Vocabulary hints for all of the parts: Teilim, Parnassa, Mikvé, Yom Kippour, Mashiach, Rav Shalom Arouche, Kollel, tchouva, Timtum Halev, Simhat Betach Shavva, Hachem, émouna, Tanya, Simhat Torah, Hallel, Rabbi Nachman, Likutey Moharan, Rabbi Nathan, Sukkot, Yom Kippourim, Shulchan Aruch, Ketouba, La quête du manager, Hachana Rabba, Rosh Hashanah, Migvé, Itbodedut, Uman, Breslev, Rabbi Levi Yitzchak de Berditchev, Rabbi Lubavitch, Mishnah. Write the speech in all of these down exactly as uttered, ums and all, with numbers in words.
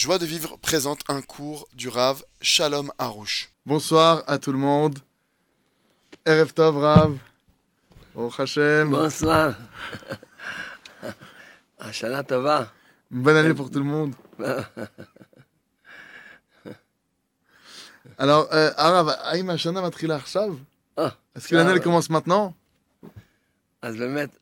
Joie de vivre présente un cours du Rav Shalom Arouche. Bonsoir à tout le monde. Erev Tov Rav. Oh Hashem. Bonsoir. Hachana Tova. Bonne année pour tout le monde. Alors, euh, Rav, Aïm Hachana Matrila Arshav. Est-ce que l'année elle commence maintenant? אז באמת,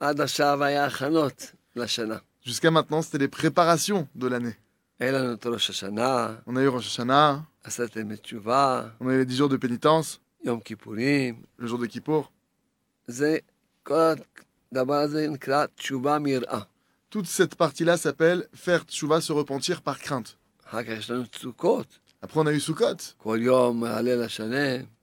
עד עכשיו היה הכנות לשנה. Jusqu'à maintenant, c'était les préparations de l'année. On a eu Rosh Hashanah. On a eu les dix jours de pénitence. Yom Kippourim. Le jour de Kippour. Toute cette partie-là s'appelle faire tshuva, se repentir par crainte. Après, on a eu Sukkot.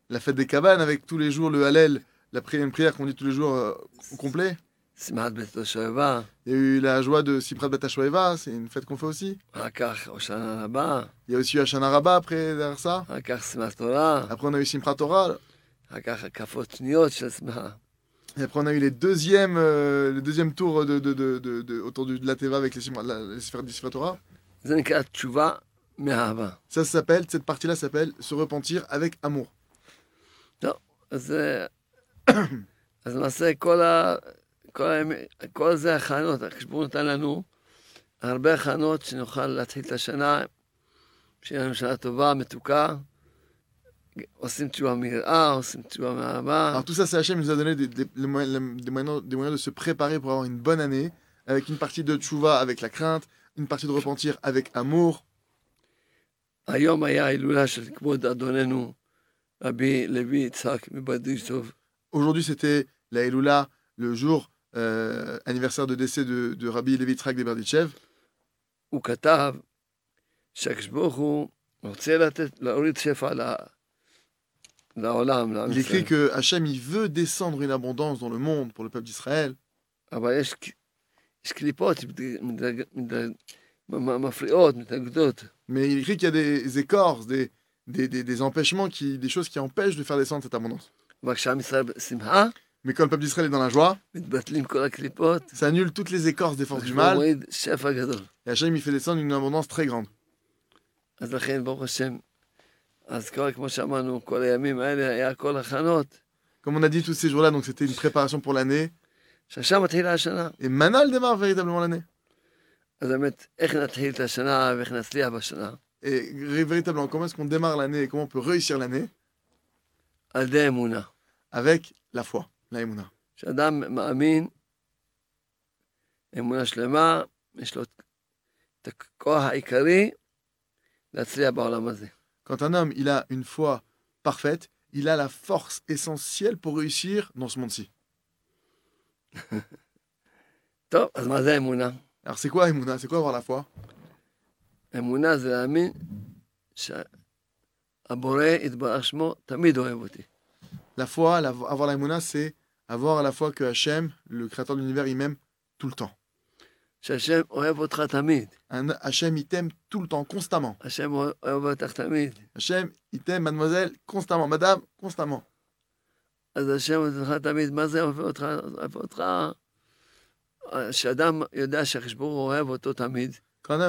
La fête des cabanes avec tous les jours le Hallel, la prière, une prière qu'on dit tous les jours euh, au complet. Simhat Betach Shavva. Il y a eu la joie de Simhat Betach Shavva, c'est une fête qu'on fait aussi. Hachana Rabba. Il y a aussi eu Hachana Rabba après, derrière ça. Simhat Torah. Après, on a eu Simhat Torah. Et après, on a eu les deuxièmes, euh, les deuxièmes tours de, de, de, de, de, autour de la Teva avec les Simhat Torah. Ça s'appelle, cette partie-là s'appelle se repentir avec amour. Non, c'est... אז למעשה כל ה... כל, ה... כל זה הכנות, החשבון נתן לנו הרבה הכנות שנוכל להתחיל את השנה, שיהיה לנו שנה טובה, מתוקה, עושים תשובה מיראה, עושים תשובה מאהבה. Alors tout ça c'est Hachem nous a donné des, des, des, moyens, des moyens de se préparer pour avoir une bonne année, avec une partie de tchouva avec la crainte, une partie de repentir avec amour. היום היה הילולה של כבוד אדוננו, רבי לוי יצחק מברדיצ'ב. Aujourd'hui, c'était la Elula, le jour euh, anniversaire de décès de, de Rabbi Levi Yitzchak de Berditchev. Il écrit que Hachem il veut descendre une abondance dans le monde pour le peuple d'Israël. Mais il écrit qu'il y a des écorces, des, des, des, des empêchements, qui, des choses qui empêchent de faire descendre cette abondance. Mais quand le peuple d'Israël est dans la joie, ça annule toutes les écorces des forces du mal. Et Hachem il fait descendre une abondance très grande. Comme on a dit tous ces jours-là, donc c'était une préparation pour l'année. Et maintenant elle démarre véritablement l'année. Et véritablement, comment est-ce qu'on démarre l'année et comment on peut réussir l'année? Avec la foi, la émouna. Quand un homme il a une foi parfaite, il a la force essentielle pour réussir dans ce monde-ci. Alors c'est quoi émouna? C'est quoi avoir la foi? Émouna, c'est la mine. La foi, avoir la émouna, c'est avoir la foi que Hachem, le créateur de l'univers, il m'aime tout le temps. Hachem, il t'aime tout le temps, constamment. Hachem, il t'aime, mademoiselle, constamment, madame, constamment. Quand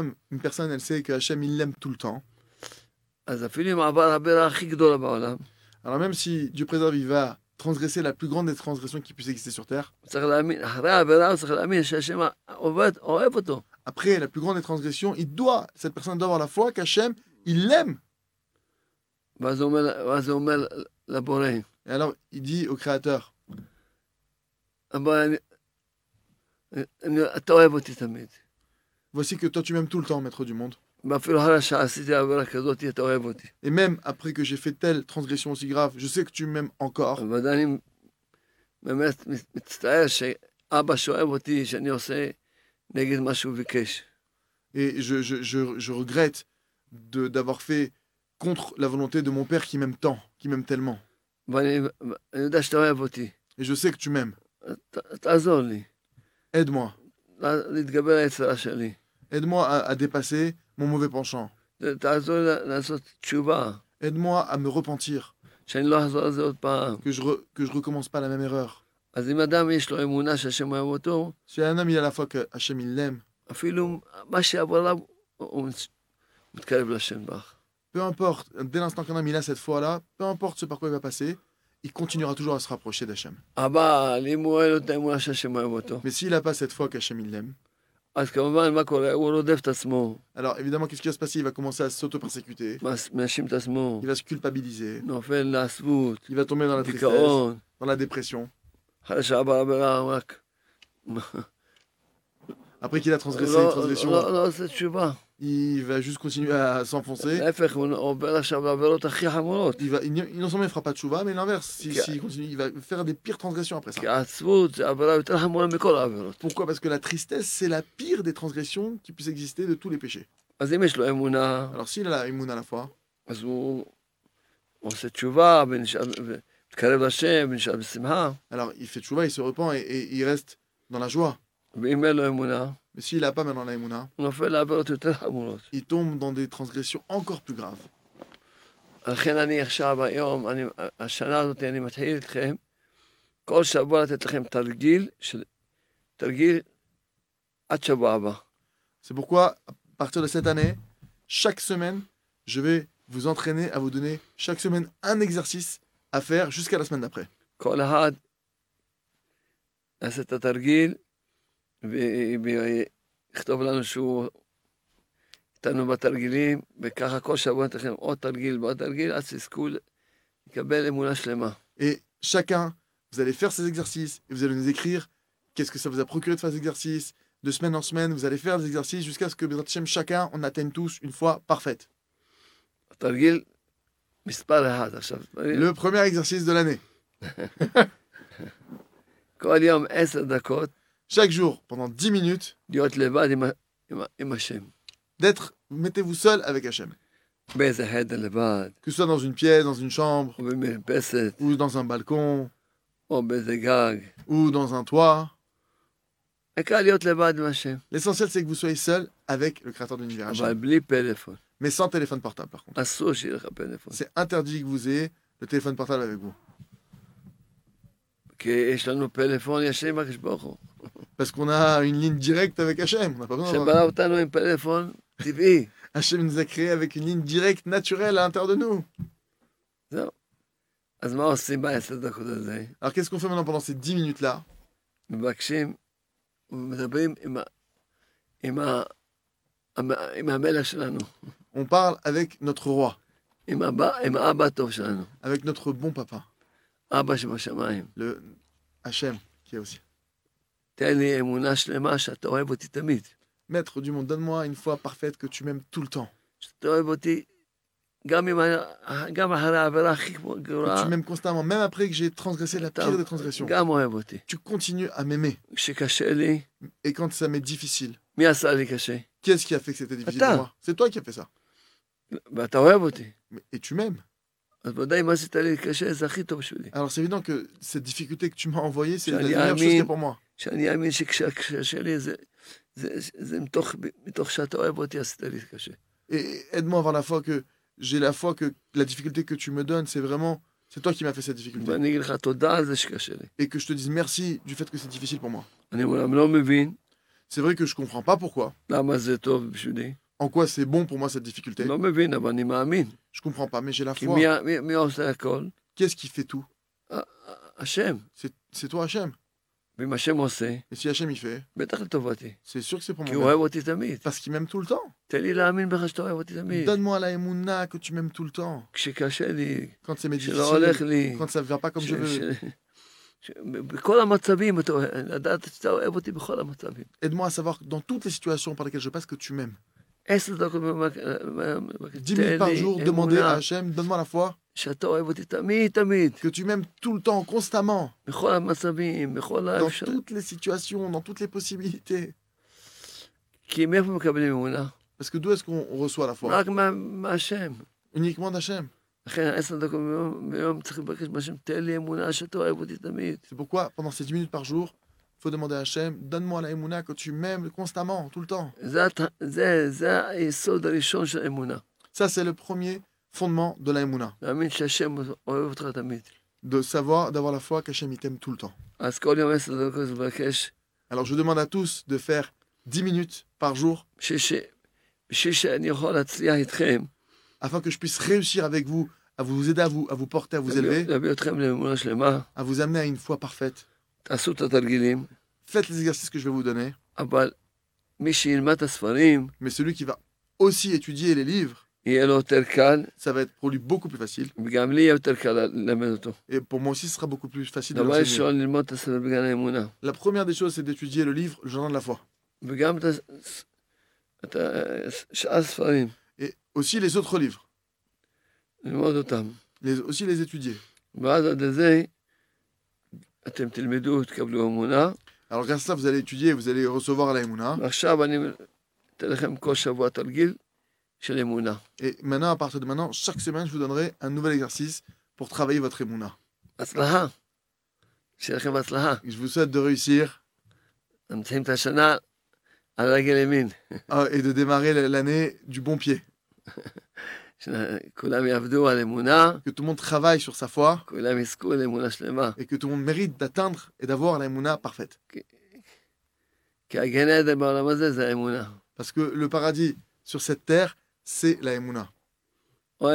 même, une personne, elle sait que Hachem, il l'aime tout le temps. Alors même si Dieu préserve, il va transgresser la plus grande des transgressions qui puisse exister sur terre. Après la plus grande des transgressions, il doit, cette personne doit avoir la foi qu'Hachem, il l'aime. Et alors il dit au Créateur, voici que toi tu m'aimes tout le temps, maître du monde. Et même après que j'ai fait telle transgression aussi grave, je sais que tu m'aimes encore. Et je, je, je, je regrette de, d'avoir fait contre la volonté de mon père qui m'aime tant, qui m'aime tellement. Et je sais que tu m'aimes. Aide-moi. Aide-moi à, à dépasser mon mauvais penchant. Aide-moi à me repentir. Que je ne re, recommence pas la même erreur. Si un homme il a la foi que Hachem il l'aime, אפילו מה שיעבור עליו, הוא מתקרב לשם בך. Peu importe, dès l'instant qu'un homme il a cette foi-là, peu importe ce par quoi il va passer, il continuera toujours à se rapprocher d'Hachem. Mais s'il n'a pas cette foi qu'Hachem il l'aime, alors évidemment, qu'est-ce qui va se passer? Il va commencer à s'auto-persécuter, il va se culpabiliser, il va tomber dans la tristesse, dans la dépression. Après qu'il a transgressé une transgression, il va juste continuer à s'enfoncer. Il, va, il, il non seulement ne fera pas de tchouva, mais l'inverse. S'il, s'il continue, il va faire des pires transgressions après ça. Pourquoi? Parce que la tristesse, c'est la pire des transgressions qui puisse exister de tous les péchés. Alors s'il a la émouna à la fois, alors il fait tchouva, il se repent et, et il reste dans la joie. Mais s'il n'a pas maintenant la émouna, il tombe dans des transgressions encore plus graves. C'est pourquoi, à partir de cette année, chaque semaine, je vais vous entraîner à vous donner chaque semaine un exercice à faire jusqu'à la semaine d'après. Et chacun, vous allez faire ces exercices et vous allez nous écrire qu'est-ce que ça vous a procuré de faire ces exercices. De semaine en semaine, vous allez faire des exercices jusqu'à ce que chacun, on atteigne tous une foi parfaite. Le premier exercice de l'année. Chaque jour, pendant dix minutes, d'être, mettez-vous seul avec Hachem. Que ce soit dans une pièce, dans une chambre, ou dans un balcon, ou dans un toit. L'essentiel, c'est que vous soyez seul avec le Créateur de l'univers Hachem. Mais sans téléphone portable, par contre. C'est interdit que vous ayez le téléphone portable avec vous. Parce qu'on a une ligne directe avec Hachem. Hachem nous a créé avec une ligne directe, naturelle, à l'intérieur de nous. Alors qu'est-ce qu'on fait maintenant pendant ces dix minutes-là? On parle avec notre roi. Avec notre bon papa. Le Hachem qui est aussi. Maître du monde, donne-moi une foi parfaite que tu m'aimes tout le temps. Que tu m'aimes constamment, même après que j'ai transgressé la pire des transgressions. Tu continues à m'aimer. Et quand ça m'est difficile, qui est-ce qui a fait que c'était difficile pour moi? C'est toi qui as fait ça. Et tu m'aimes. Alors c'est évident que cette difficulté que tu m'as envoyée, c'est la meilleure chose qu'il y a pour moi. Et aide-moi à avoir la foi que j'ai la foi que la difficulté que tu me donnes, c'est vraiment c'est toi qui m'as fait cette difficulté. Et que je te dise merci du fait que c'est difficile pour moi. C'est vrai que je comprends pas pourquoi. En quoi c'est bon pour moi cette difficulté? Je comprends pas, mais j'ai la foi. Qu'est-ce qui fait tout? C'est, c'est toi, Hachem. Et si Hachem y fait, c'est sûr que c'est pour moi. Parce qu'il m'aime tout le temps. Donne-moi la émouna que tu m'aimes tout le temps. Quand c'est mes difficultés, quand ça ne vient pas comme je veux. Aide-moi à savoir dans toutes les situations par lesquelles je passe que tu m'aimes. dix minutes par jour, demander à Hachem, donne-moi la foi que tu m'aimes tout le temps, constamment, dans toutes les situations, dans toutes les possibilités. Parce que d'où est-ce qu'on reçoit la foi? Uniquement d'Hachem. C'est pourquoi pendant ces dix minutes par jour, il faut demander à Hachem, donne-moi la émouna que tu m'aimes constamment, tout le temps. Ça, c'est le premier fondement de la émouna. De savoir, d'avoir la foi qu'Hachem il t'aime tout le temps. Alors je demande à tous de faire dix minutes par jour, afin que je puisse réussir avec vous, à vous aider, à vous, à vous porter, à vous élever, à vous amener à une foi parfaite. Faites les exercices que je vais vous donner. Mais celui qui va aussi étudier les livres, ça va être pour lui beaucoup plus facile. Et pour moi aussi, ce sera beaucoup plus facile de l'enseigner. La première des choses, c'est d'étudier le livre, le jardin de la foi. Et aussi les autres livres. Les, aussi les étudier. Alors grâce à ça, vous allez étudier, vous allez recevoir la Emouna. Et maintenant, à partir de maintenant, chaque semaine, je vous donnerai un nouvel exercice pour travailler votre Emouna. Je vous souhaite de réussir. Et de démarrer l'année du bon pied. Que tout le monde travaille sur sa foi et que tout le monde mérite d'atteindre et d'avoir l'Emouna parfaite. Parce que le paradis sur cette terre, c'est l'Emouna. Ou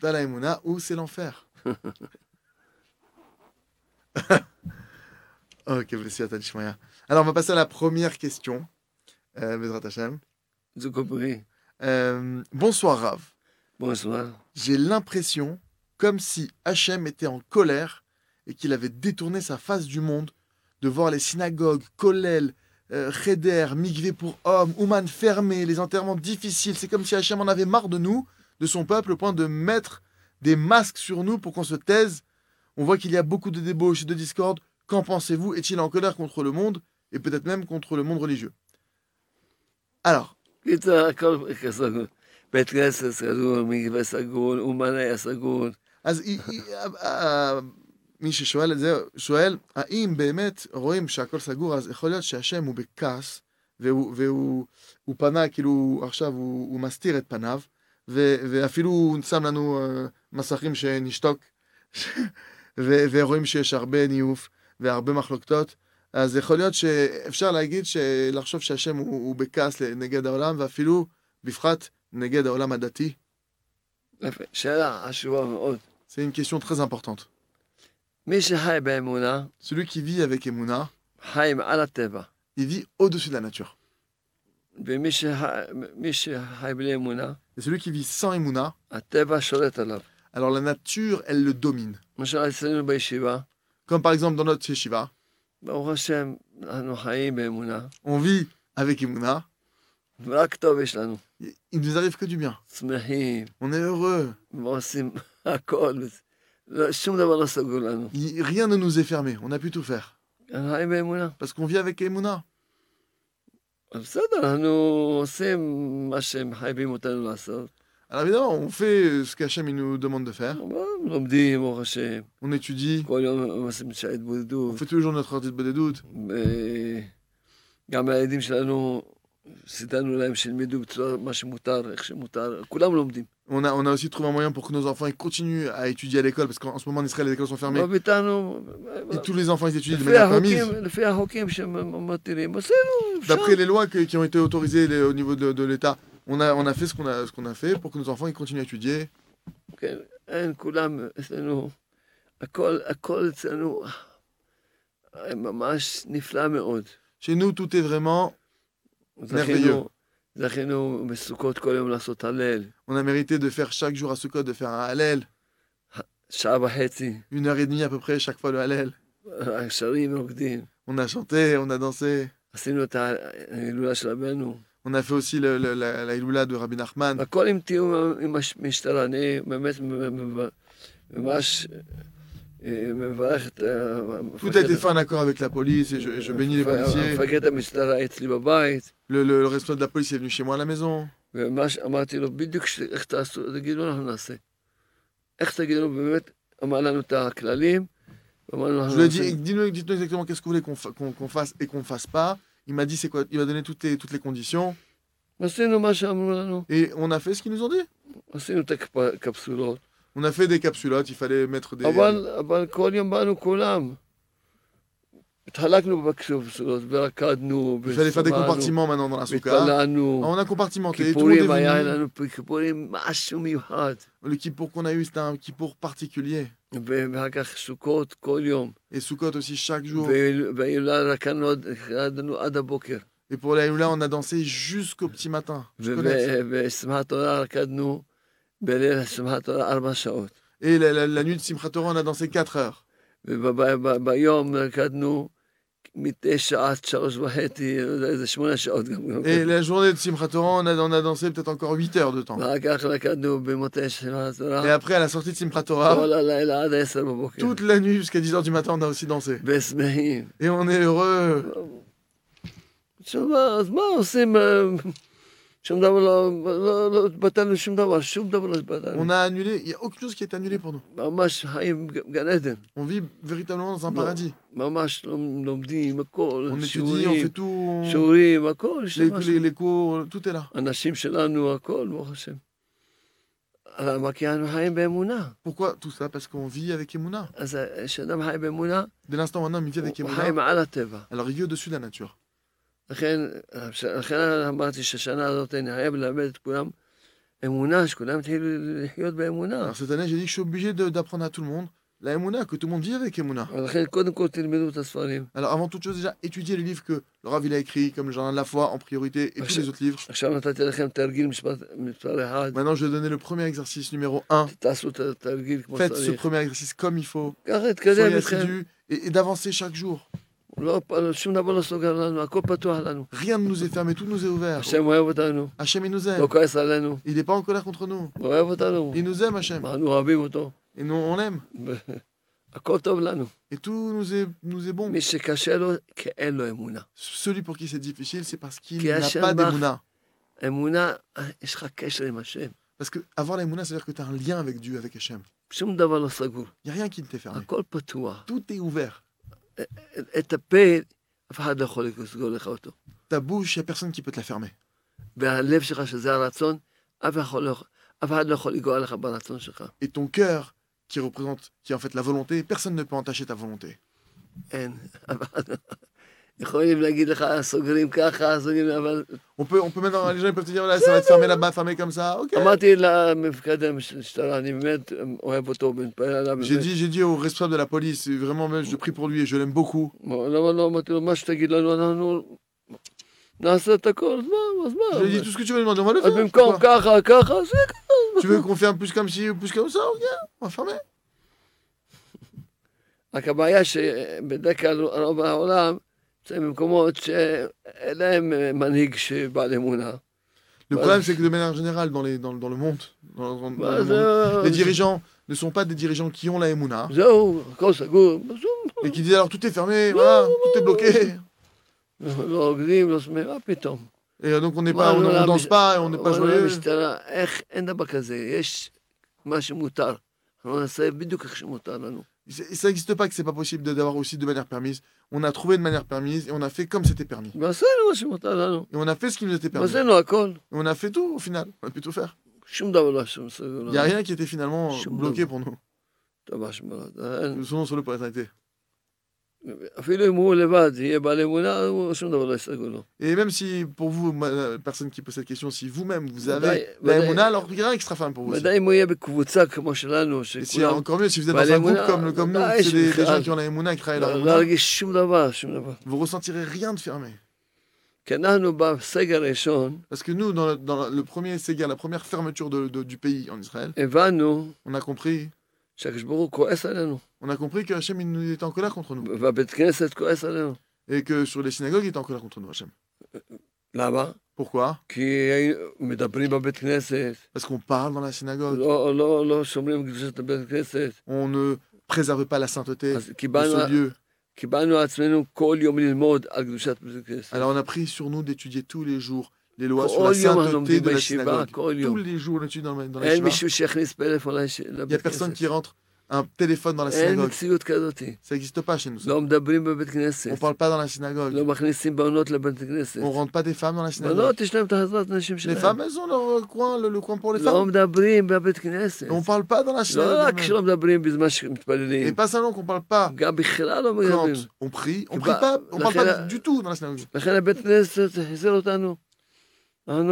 t'as l'Emouna, ou c'est l'enfer. Ok, alors on va passer à la première question. Bezrat Hashem. Euh, bonsoir Rav. Bonsoir. J'ai l'impression comme si Hachem était en colère et qu'il avait détourné sa face du monde, de voir les synagogues, kollel, euh, cheder, migvé pour hommes, Uman fermés, les enterrements difficiles. C'est comme si Hachem en avait marre de nous, de son peuple, au point de mettre des masques sur nous pour qu'on se taise. On voit qu'il y a beaucoup de débauches et de discordes. Qu'en pensez-vous? Est-il en colère contre le monde et peut-être même contre le monde religieux? Alors אז מי ששואל את זה, שואל, האם באמת רואים שהכל סגור, אז יכול להיות שהשם הוא בכעס, והוא פנה, כאילו עכשיו הוא מסתיר את פניו, ואפילו הוא שם לנו מסכים שנשתוק, ורואים שיש הרבה ניוף והרבה מחלוקתות, אז יכול להיות שאפשר להגיד, לחשוב שהשם הוא, הוא בכעס נגד העולם, ואפילו בפחת נגד העולם הדתי. שאלה חשובה מאוד. C'est une question très importante. מי שחי באמונה, celui qui vit avec אמונה, חי מעל הטבע. Il vit au-dessus de la nature. ומי שחי בלי אמונה, et celui qui vit sans אמונה, הטבע שולט עליו. Alors la nature, elle le domine. Comme par exemple dans notre yeshiva, on vit avec Emouna. Il nous arrive que du bien. On est heureux. Rien ne nous est fermé. On a pu tout faire. Parce qu'on vit avec Emouna. Alors évidemment, on fait ce qu'Hachem nous demande de faire. On étudie. On fait toujours notre Artit Bodedout. On a, on a aussi trouvé un moyen pour que nos enfants ils continuent à étudier à l'école, parce qu'en ce moment en Israël, les écoles sont fermées. Et tous les enfants ils étudient de manière permise. D'après les lois qui ont été autorisées au niveau de, de l'État, On a, on a fait ce qu'on a, ce qu'on a fait pour que nos enfants ils continuent à étudier. Chez nous, tout est vraiment merveilleux. On a mérité de faire chaque jour à Sukkot, de faire un Hallel. Une heure et demie à peu près chaque fois le Hallel. On a chanté, on a dansé. On a fait aussi le, le, la, la Iloula de Rabbi Nachman. Tout a été fait en accord avec la police et je, je bénis les policiers. Le, le, le responsable de la police est venu chez moi à la maison. Je lui ai dit, dites-nous, dites-nous exactement qu'est-ce que vous voulez qu'on, qu'on, qu'on fasse et qu'on ne fasse pas. Il m'a dit c'est quoi, il m'a donné toutes les toutes les conditions. Et on a fait ce qu'ils nous ont dit. On a fait des capsulotes, il fallait mettre des. Vous allez faire des compartiments maintenant dans la Souka. On a compartimenté, tout le monde est venu. Le Kippour qu'on a eu, c'était un Kippour particulier. Et Sukkot aussi chaque jour. Et pour l'Aïoula, on a dansé jusqu'au petit matin. Et la, la, la nuit de Simhat Torah, on a dansé quatre heures. Et la journée de Simhat Torah, on a, on a dansé peut-être encore huit heures de temps. Et après, à la sortie de Simhat Torah, toute la nuit jusqu'à dix heures du matin, on a aussi dansé. Et on est heureux. On a annulé, il n'y a aucune chose qui est annulée pour nous. On vit véritablement dans un paradis. On étudie, on fait tout, on... les, les, les cours, tout est là. Pourquoi tout ça? Parce qu'on vit avec Emouna. Dès l'instant où un homme vit avec Emouna, alors il vit au-dessus de la nature. Alors cette année, j'ai dit que je suis obligé de, d'apprendre à tout le monde la Emouna, que tout le monde vit avec Emouna. Alors avant toute chose, déjà, étudiez les livres que le Rav il a écrits, comme le Jardin de la Foi en priorité, et tous les autres livres. Maintenant, je vais donner le premier exercice numéro un. Faites ce premier exercice comme il faut. Soyez assidus et, et d'avancer chaque jour. Rien ne nous est fermé, tout nous est ouvert. Hachem, il nous aime. Il n'est pas en colère contre nous. Il nous aime, Hachem. Et nous, on l'aime. Et tout nous est, nous est bon. Celui pour qui c'est difficile, c'est parce qu'il n'a pas d'Emouna. Parce qu'avoir l'Emouna, c'est-à-dire que tu as un lien avec Dieu, avec Hachem. Il n'y a rien qui ne t'est fermé. Tout est ouvert. Ta bouche, il n'y a personne qui peut te la fermer. Et ton cœur, qui représente, qui est en fait la volonté, personne ne peut entacher ta volonté. On peut, on peut maintenant, les gens peuvent te dire, voilà, ça va te fermer là-bas, fermer comme ça. Okay. J'ai dit, j'ai dit au responsable de la police, vraiment, je prie pour lui et je l'aime beaucoup. Je lui ai dit, tout ce que tu veux demander, on va le faire. Tu veux qu'on ferme plus comme ci ou plus comme ça, okay, on va fermer. Le problème, c'est que de manière générale, dans, les, dans, dans, le, monde, dans, dans, dans le monde, les dirigeants ne sont pas des dirigeants qui ont la Emouna et qui disent alors tout est fermé, voilà, tout est bloqué. Et donc on ne danse pas et on n'est pas joyeux. Ça n'existe pas que c'est pas possible d'avoir aussi de manière permise. On a trouvé de manière permise et on a fait comme c'était permis. Et on a fait ce qui nous était permis. Et on a fait tout au final. On a pu tout faire. Il n'y a rien qui était finalement bloqué pour nous. Nous sommes sur le point d'éternité. Et même si pour vous, la personne qui pose cette question, si vous-même vous avez la Emouna, alors rien extra femme pour vous. Et si, encore mieux, si vous êtes dans un groupe comme, comme nous, c'est des, des gens qui ont la Emouna et qui travaillent leur Emouna, vous ne ressentirez rien de fermé. Parce que nous, dans le, dans le premier Ségar, la première fermeture de, de, du pays en Israël, on a compris. On a compris que Hachem il était en colère contre nous. Et que sur les synagogues, il était en colère contre nous, Hachem. Là-bas. Pourquoi ? Parce qu'on parle dans la synagogue. On ne préserve pas la sainteté de ce lieu. Alors on a pris sur nous d'étudier tous les jours les lois sur la sainteté de la synagogue. Tous les jours, on étudie dans la synagogue. Il n'y a personne qui rentre un téléphone dans la synagogue. Ça n'existe pas chez nous. On ne parle pas dans la synagogue. On ne rentre pas des femmes dans la synagogue. Les femmes, elles ont leur coin, le, le coin pour les femmes. On ne parle pas dans la synagogue. Et pas seulement qu'on ne parle pas quand on prie, on ne prie pas, on parle pas du tout dans la synagogue. C'est,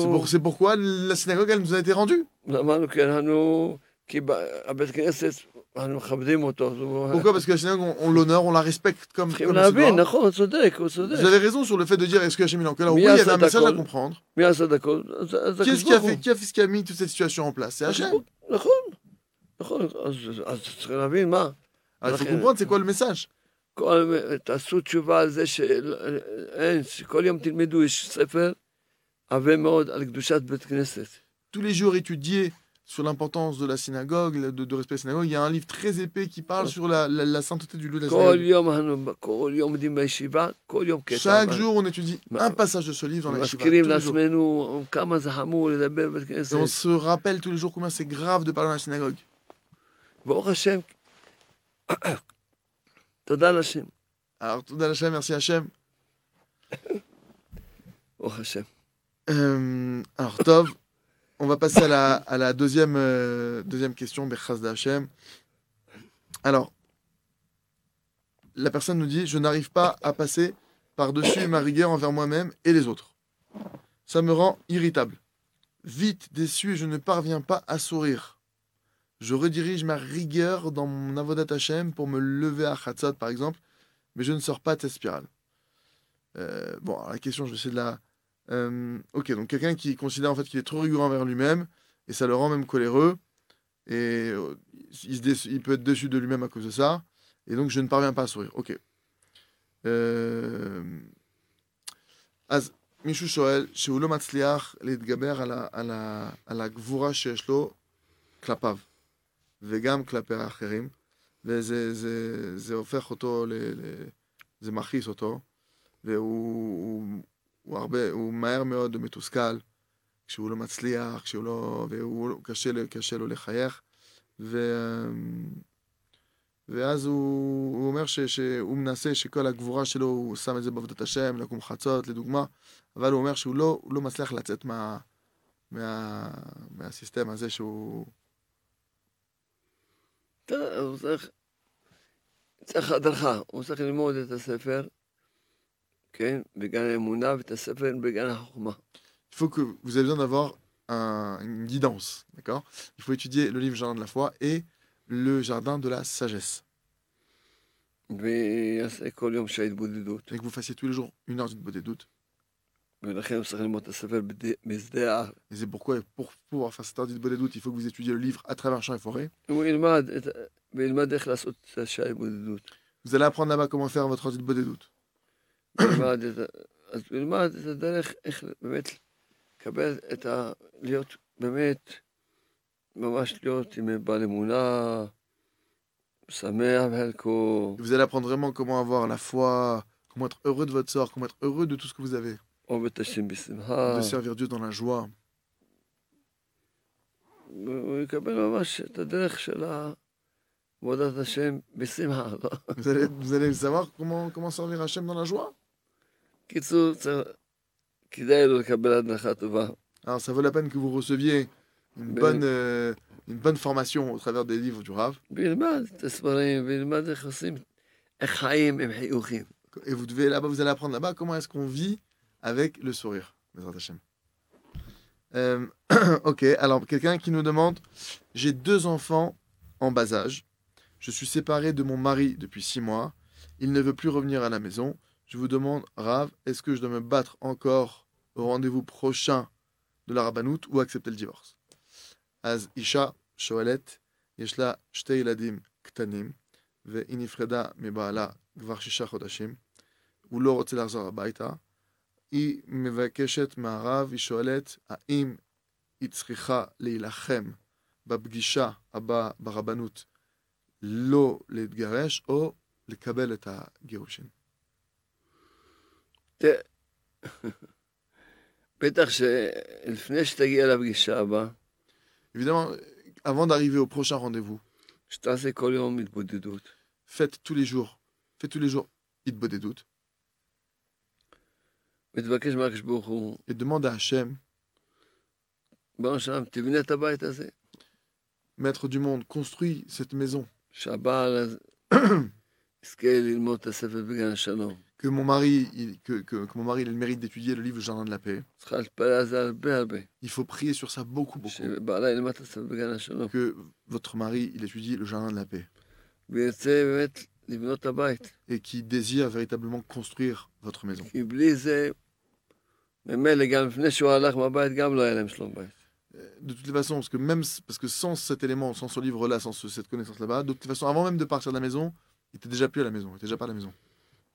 pour, c'est pourquoi la synagogue, elle nous a été rendue. Pourquoi ? Parce que la synagogue, on, on l'honore, on la respecte comme, comme la synagogue. Vous avez raison sur le fait de dire est-ce que Hachem est en colère ? Oui, il y avait un message à comprendre. Qui est-ce qui a fait, qui a fait, qui a mis toute cette situation en place ? C'est Hachem. Alors, il faut comprendre c'est quoi le message. Tous les jours étudiés sur l'importance de la synagogue, de, de respect de la synagogue, il y a un livre très épais qui parle sur la, la, la sainteté du lieu de la synagogue. Chaque jour, on étudie un passage de ce livre dans la synagogue. Et on se rappelle tous les jours combien c'est grave de parler dans la synagogue. Alors, Toda Hashem, merci Hashem. Euh, alors, Tov, on va passer à la, à la deuxième, euh, deuxième question, Bechaz d'Hachem. Alors, la personne nous dit « Je n'arrive pas à passer par-dessus ma rigueur envers moi-même et les autres. Ça me rend irritable. Vite, déçu, je ne parviens pas à sourire. Je redirige ma rigueur dans mon avodat Hachem pour me lever à Chatzot, par exemple, mais je ne sors pas de cette spirale. » Euh, bon, alors la question, je vais essayer de la... Euh, ok, donc quelqu'un qui considère en fait qu'il est trop rigoureux envers lui-même, et ça le rend même coléreux, et euh, il, se dé- il peut être déçu de lui-même à cause de ça, et donc je ne parviens pas à sourire. Ok. Az, Michou Shoel, chez Oulo Matzliach, les Gaber à la à la à la Gvura chez Shlo, Klapav, Vegam Klaper Acherim, et c'est c'est c'est offert auto le le c'est machis auto, et ou הוא, הרבה, הוא מהר מאוד מתוסכל, כשהוא לא מצליח, כשהוא לא, והוא קשה, קשה לו לחייך, ו, ואז הוא, הוא אומר ש, שהוא מנסה שכל הגבורה שלו, הוא שם את זה בעבודת השם, לקום חצות, לדוגמה, אבל הוא אומר שהוא לא, הוא לא מצליח לצאת מה, מה, מהסיסטם הזה שהוא... הוא צריך, צריך הדרכה, הוא צריך ללמוד את הספר, il faut que vous avez besoin d'avoir un, une guidance, d'accord ? Il faut étudier le livre Jardin de la foi et le Jardin de la sagesse. Et que vous fassiez tous les jours une heure d'une beauté doute. Et c'est pourquoi, pour pouvoir faire cette heure d'une beauté doute, il faut que vous étudiez le livre à travers champs et forêts. Vous allez apprendre là-bas comment faire votre heure d'une beauté doute. אז ללמד את הדרך איך באמת לקבל את ה... להיות באמת, ממש להיות עם בעל אמונה, שמח והלכו. Vous allez apprendre vraiment comment avoir la foi, comment être heureux de votre sort, comment être heureux de tout ce que vous avez. De servir Dieu dans la joie. הוא יקבל ממש את הדרך של ה... Vous allez, vous allez savoir comment, comment servir Hachem dans la joie. Alors ça vaut la peine que vous receviez une bonne, euh, une bonne formation au travers des livres du Rav. Et vous devez là-bas, vous allez apprendre là-bas comment est-ce qu'on vit avec le sourire. Euh, ok, alors quelqu'un qui nous demande, j'ai deux enfants en bas âge. Je suis séparé de mon mari depuis six mois. Il ne veut plus revenir à la maison. Je vous demande, Rav, est-ce que je dois me battre encore au rendez-vous prochain de la Rabbanout ou accepter le divorce? Az Isha Shoelet Yeshla Shtei Eladim Ktanim Ve'inifreda Mebaala Gvar Shisha Chodashim Ulo Rotze Lahazor Habayta Hi Mevakeshet Ma'arav Hi Shoelet Ha'im Hi Tzricha Leilachem Bapgisha Haba Barabbanout לא להתגרש או לקבל את הגירושין. בטח שלפני שתגיע לפגישה הבאה, évidemment, avant d'arriver au prochain rendez-vous, Faites tous les jours. Faites tous les jours. Et demande à Hachem, Maître du monde, construis cette maison. Que mon mari, il, que, que, que mon mari il ait le mérite d'étudier le livre Jardin de la paix. Il faut prier sur ça beaucoup, beaucoup. Que votre mari il étudie le Jardin de la paix. Et qui désire véritablement construire votre maison. De toutes les façons, parce que même parce que sans cet élément, sans ce livre-là, sans ce, cette connaissance-là-bas, de toutes les façons, avant même de partir de la maison, il était déjà plus à la maison, il était déjà pas à la maison.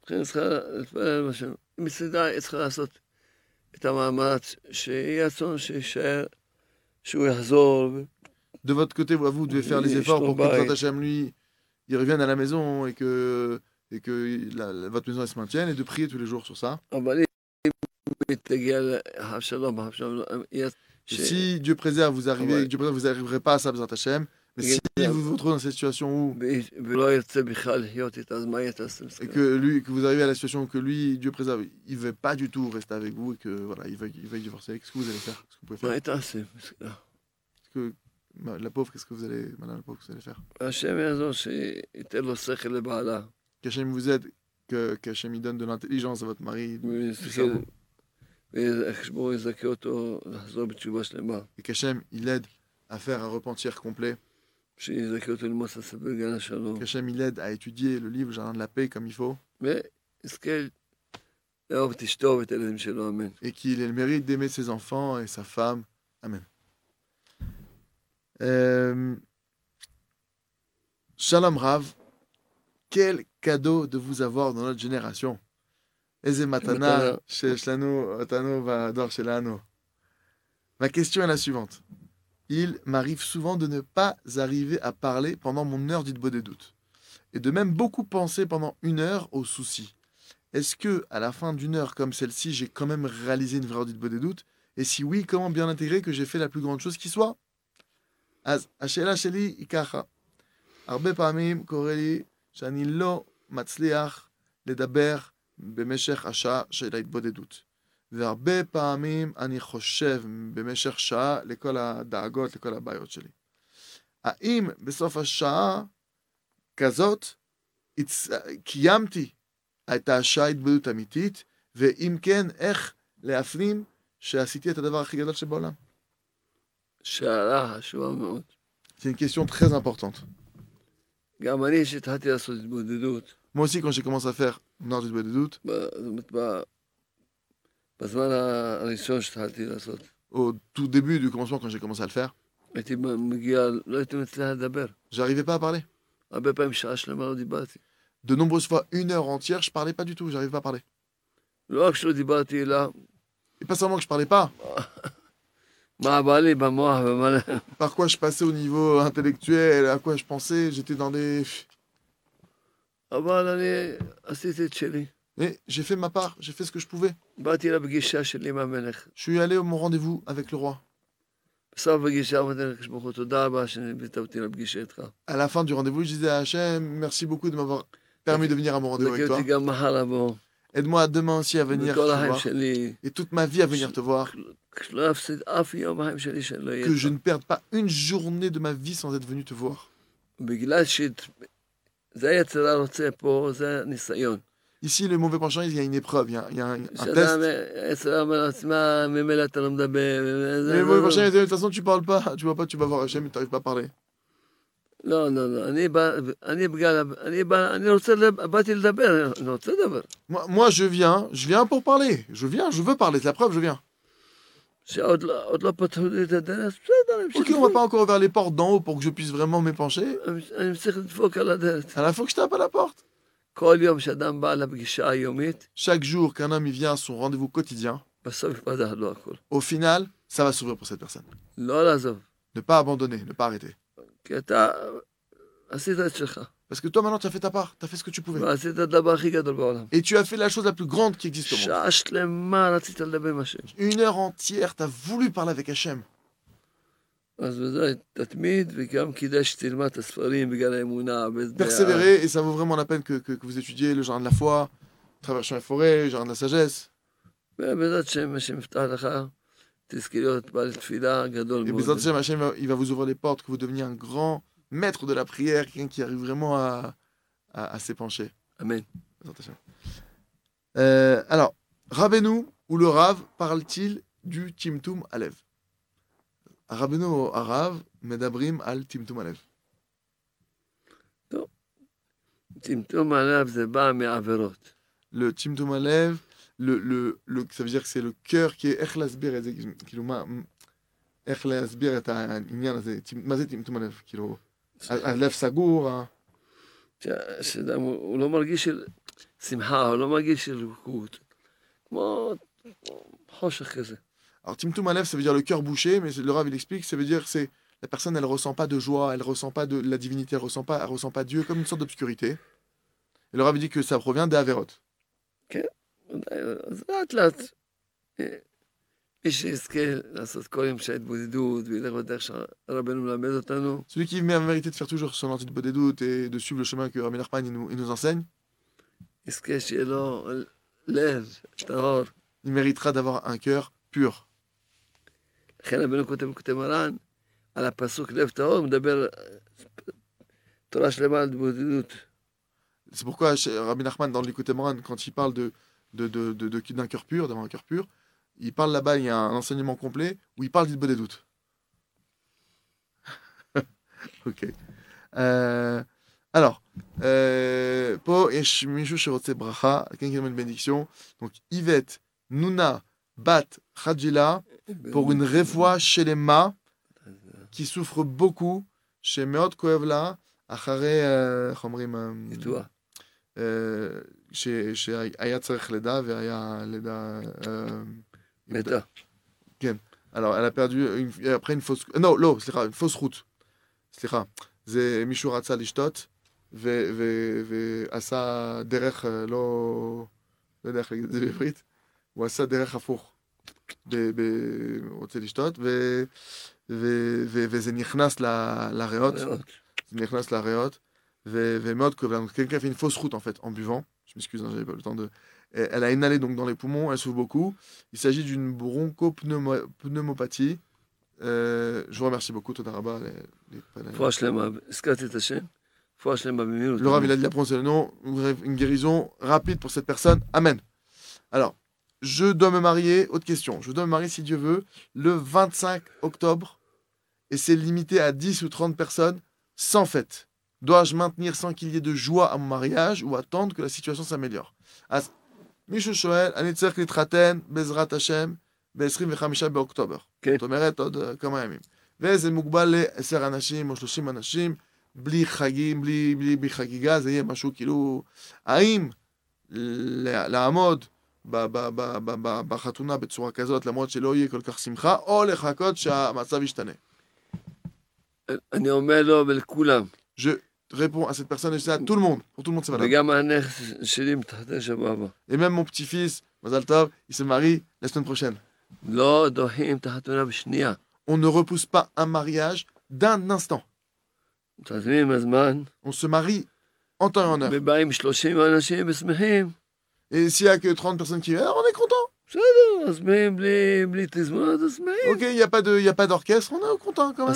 De votre côté, vous devez faire les efforts pour que Bezrat Hachem, lui, il revienne à la maison et que, et que la, la, votre maison elle se maintienne et de prier tous les jours sur ça. Si Dieu préserve, vous arrivez, Dieu préserve, vous n'arriverez pas à ça, Bezrat Hachem. Mais si vous vous retrouvez dans cette situation où et que lui, que vous arrivez à la situation où que lui, Dieu préserve, il ne veut pas du tout rester avec vous et que voilà, il va, il va divorcer. Qu'est-ce que vous allez faire? Qu'est-ce que vous pouvez faire? Est-ce que la pauvre, qu'est-ce que vous allez, madame la pauvre, qu'est-ce que vous allez faire? Qu'Hachem vous aide, que Hachem il donne de l'intelligence à votre mari. Et qu'Hachem il aide à faire un repentir complet. Qu'Hachem il aide à étudier le livre Jardin de la paix comme il faut. Et qu'il ait le mérite d'aimer ses enfants et sa femme. Amen. Euh... Shalom Rav, quel cadeau de vous avoir dans notre génération. Ma question est la suivante. Il m'arrive souvent de ne pas arriver à parler pendant mon heure d'Itbo des doutes. Et de même beaucoup penser pendant une heure aux soucis. Est-ce que, à la fin d'une heure comme celle-ci, j'ai quand même réalisé une vraie heure d'Itbo des doutes? Et si oui, comment bien intégrer que j'ai fait la plus grande chose qui soit? Az Hashela Sheli Ikacha. Arbe Pamim Koreli Shani Lo Matzliach Ledaber Bemeshech Asha Shela Itbo des doutes. והרבה פעמים אני חושב במשך שעה לכל הדאגות, לכל הבעיות שלי. האם בסוף השעה כזאת קיימתי את השעה התבודדות אמיתית, ואם כן, איך להפנים שעשיתי את הדבר הכי גדול שבעולם? שאלה חשובה מאוד. C'est une question très importante. גם אני שהתחלתי לעשות התבודדות. Moi aussi, quand j'ai commencé à faire une heure d'atbodedut, au tout début du commencement, quand j'ai commencé à le faire, j'arrivais pas à parler. De nombreuses fois, une heure entière, je parlais pas du tout, j'arrivais pas à parler. Et pas seulement que je parlais pas. Par quoi je passais au niveau intellectuel, à quoi je pensais, j'étais dans des... Et j'ai fait ma part, j'ai fait ce que je pouvais. Je suis allé à mon rendez-vous avec le roi. À la fin du rendez-vous, je disais à Hachem, merci beaucoup de m'avoir permis de venir à mon rendez-vous avec toi. Aide-moi demain aussi à venir te voir. Et toute ma vie à venir te voir. Que je ne perde pas une journée de ma vie sans être venu te voir. Ici, le mauvais penchant, il y a une épreuve, il y a, il y a un, un test. Le mauvais penchant, il dit, de toute façon, tu ne parles pas, tu ne vas pas, tu vas voir Hachem, mais tu n'arrives pas à parler. Non, non, non. Moi, moi, je viens, je viens pour parler. Je viens, je veux parler, c'est la preuve, je viens. Ok, on ne va pas encore ouvrir les portes d'en haut pour que je puisse vraiment m'épancher. À la fois que je tape à la porte. Chaque jour qu'un homme vient à son rendez-vous quotidien, au final, ça va s'ouvrir pour cette personne. Ne pas abandonner, ne pas arrêter. Parce que toi maintenant, tu as fait ta part, tu as fait ce que tu pouvais. Et tu as fait la chose la plus grande qui existe au monde. Une heure entière, tu as voulu parler avec Hachem. אז בזה תתמיד, וגם כדאי שתלמד את הספרים בגלל האמונה. Persévérer, et ça vaut vraiment la peine que, que, que vous étudiez le jardin de la foi, travers le chemin de forêt, le jardin de la sagesse. Et Bezrat Hashem, Hashem, il va vous ouvrir les portes, que vous deveniez un grand maître de la prière, quelqu'un qui arrive vraiment à, à, à s'épancher. Amen. Euh, alors, Rabbeinu ou le Rav parle-t-il du Timtum Alev? Rabbeinu ou Rav, Medabrim al Timtum Alev. Timtum Alev, c'est bas, mais averot. Le Timtum Alev, le, le, le, ça veut dire que c'est le cœur qui est Echlas Bir, Echlas Bir est un inyan, c'est Timtum Alev, un lèvre sagour. שאדם, הוא לא מרגיש של שמחה, הוא לא מרגיש של רכות, כמו חושך כזה. Alors, Timtum Alev, ça veut dire le cœur bouché, mais le Rav, il explique, ça veut dire que la personne, elle ne ressent pas de joie, elle ne ressent pas de la divinité, elle ne ressent, ressent pas Dieu, comme une sorte d'obscurité. Et le Rav, il dit que ça provient d'Averot. כן, אז לאט לאט, מי שיזכה לעשות כל יום שההתבודדות, וילך בדרך שרבנו מלמד אותנו. Celui qui met la vérité de faire toujours son anti-התבודדות et de suivre le chemin que Rabbi Nachman il nous, il nous enseigne. יזכה שיהיה לו לב, טהור. Il méritera d'avoir un cœur pur. לכן רבנו כותב בליקוטי מוהר"ן, על הפסוק לב טהור, מדבר תורה שלמה על התבודדות. C'est pourquoi Rabbi Nachman, dans le Likutey Moharan, quand il parle de, de, de, de, de, d'un cœur pur, d'avoir un cœur pur, il parle là-bas, il y a un enseignement complet où il parle d'Itbodedut. Ok. Euh, alors, Po Yesh Mishu Shirotse Bracha, quelqu'un qui donne une bénédiction. Donc, Yvette Nouna Bat Khadjila pour une révoie chez les Ma qui souffre beaucoup chez Meot Koevla, Achare Chomrim. Et toi chez Ayat Sarech Leda, vers Ayat Leda. Meta. Okay. Alors, elle a perdu une, après une fausse non, non, c'est une fausse route. C'est c'est Michou Ratsa Lishtot ve ve ve Asa Derech lo Derech Lishtot ou Asa Derech Afour be be Ratsa Lishtot ve ve ve ve Zenichnas la la Reot Zenichnas la Reot ve ve Meod que donc quelqu'un a fait une fausse route en fait en buvant. Je m'excuse, hein, j'avais pas le temps de. Elle a inhalé donc dans les poumons, elle souffre beaucoup. Il s'agit d'une bronchopneumopathie. Euh, je vous remercie beaucoup, Toda Rabba. Le Rav, il a dit la prononcer le nom. Une guérison rapide pour cette personne. Amen. Alors, je dois me marier. Autre question. Je dois me marier, si Dieu veut, le vingt-cinq octobre. Et c'est limité à dix ou trente personnes, sans fête. Dois-je maintenir sans qu'il y ait de joie à mon mariage ou attendre que la situation s'améliore? As- מישהו שואל, אני צריך להתחתן בעזרת השם ב-עשרים וחמישה באוקטובר. Okay. זאת אומרת, עוד uh, כמה ימים. וזה מוגבל ל-עשרה אנשים או שלושים אנשים, בלי חגים, בלי, בלי, בלי חגיגה, זה יהיה משהו כאילו... האם לעמוד ב- ב- ב- ב- ב- בחתונה בצורה כזאת, למרות שלא יהיה כל כך שמחה, או לחכות שהמצב ישתנה? אני אומר לו ולכולם. Je... Réponds à cette personne et je dis à tout le monde. Pour tout le monde, c'est valable. Et même mon petit-fils, Mazal Tov, il se marie la semaine prochaine. On ne repousse pas un mariage d'un instant. On se marie en temps et en heure. Et s'il n'y a que trente personnes qui viennent, on est content. Ok, il n'y a pas de, il n'y a pas d'orchestre, on est content quand même.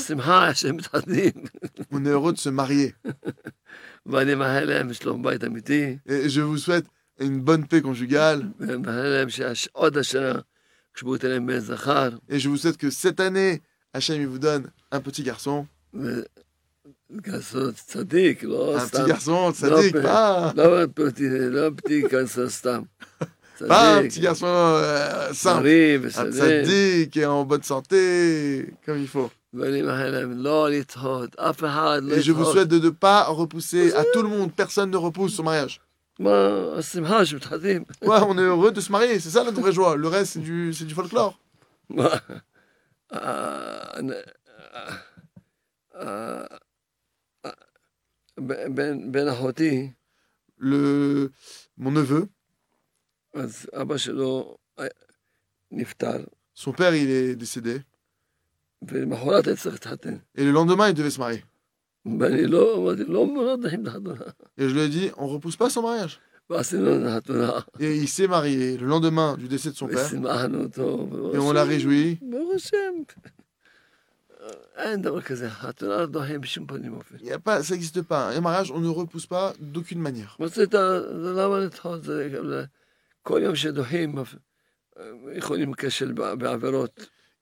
On est heureux de se marier. Et je vous souhaite une bonne paix conjugale. Et je vous souhaite que cette année, Hachem vous donne un petit garçon. Un petit garçon, tzaddik, pas un petit garçon. Pas un petit garçon euh, simple, un sadique et en bonne santé, comme il faut. Et je vous souhaite de ne pas repousser à tout le monde, personne ne repousse son mariage. Ouais, on est heureux de se marier, c'est ça la vraie joie, le reste c'est du, c'est du folklore. Le, mon neveu, son père, il est décédé. Et le lendemain, il devait se marier. Et je lui ai dit, on ne repousse pas son mariage. Et il s'est marié le lendemain du décès de son père. Et on l'a réjoui. Il y a pas, ça n'existe pas. Un mariage, on ne repousse pas d'aucune manière. Il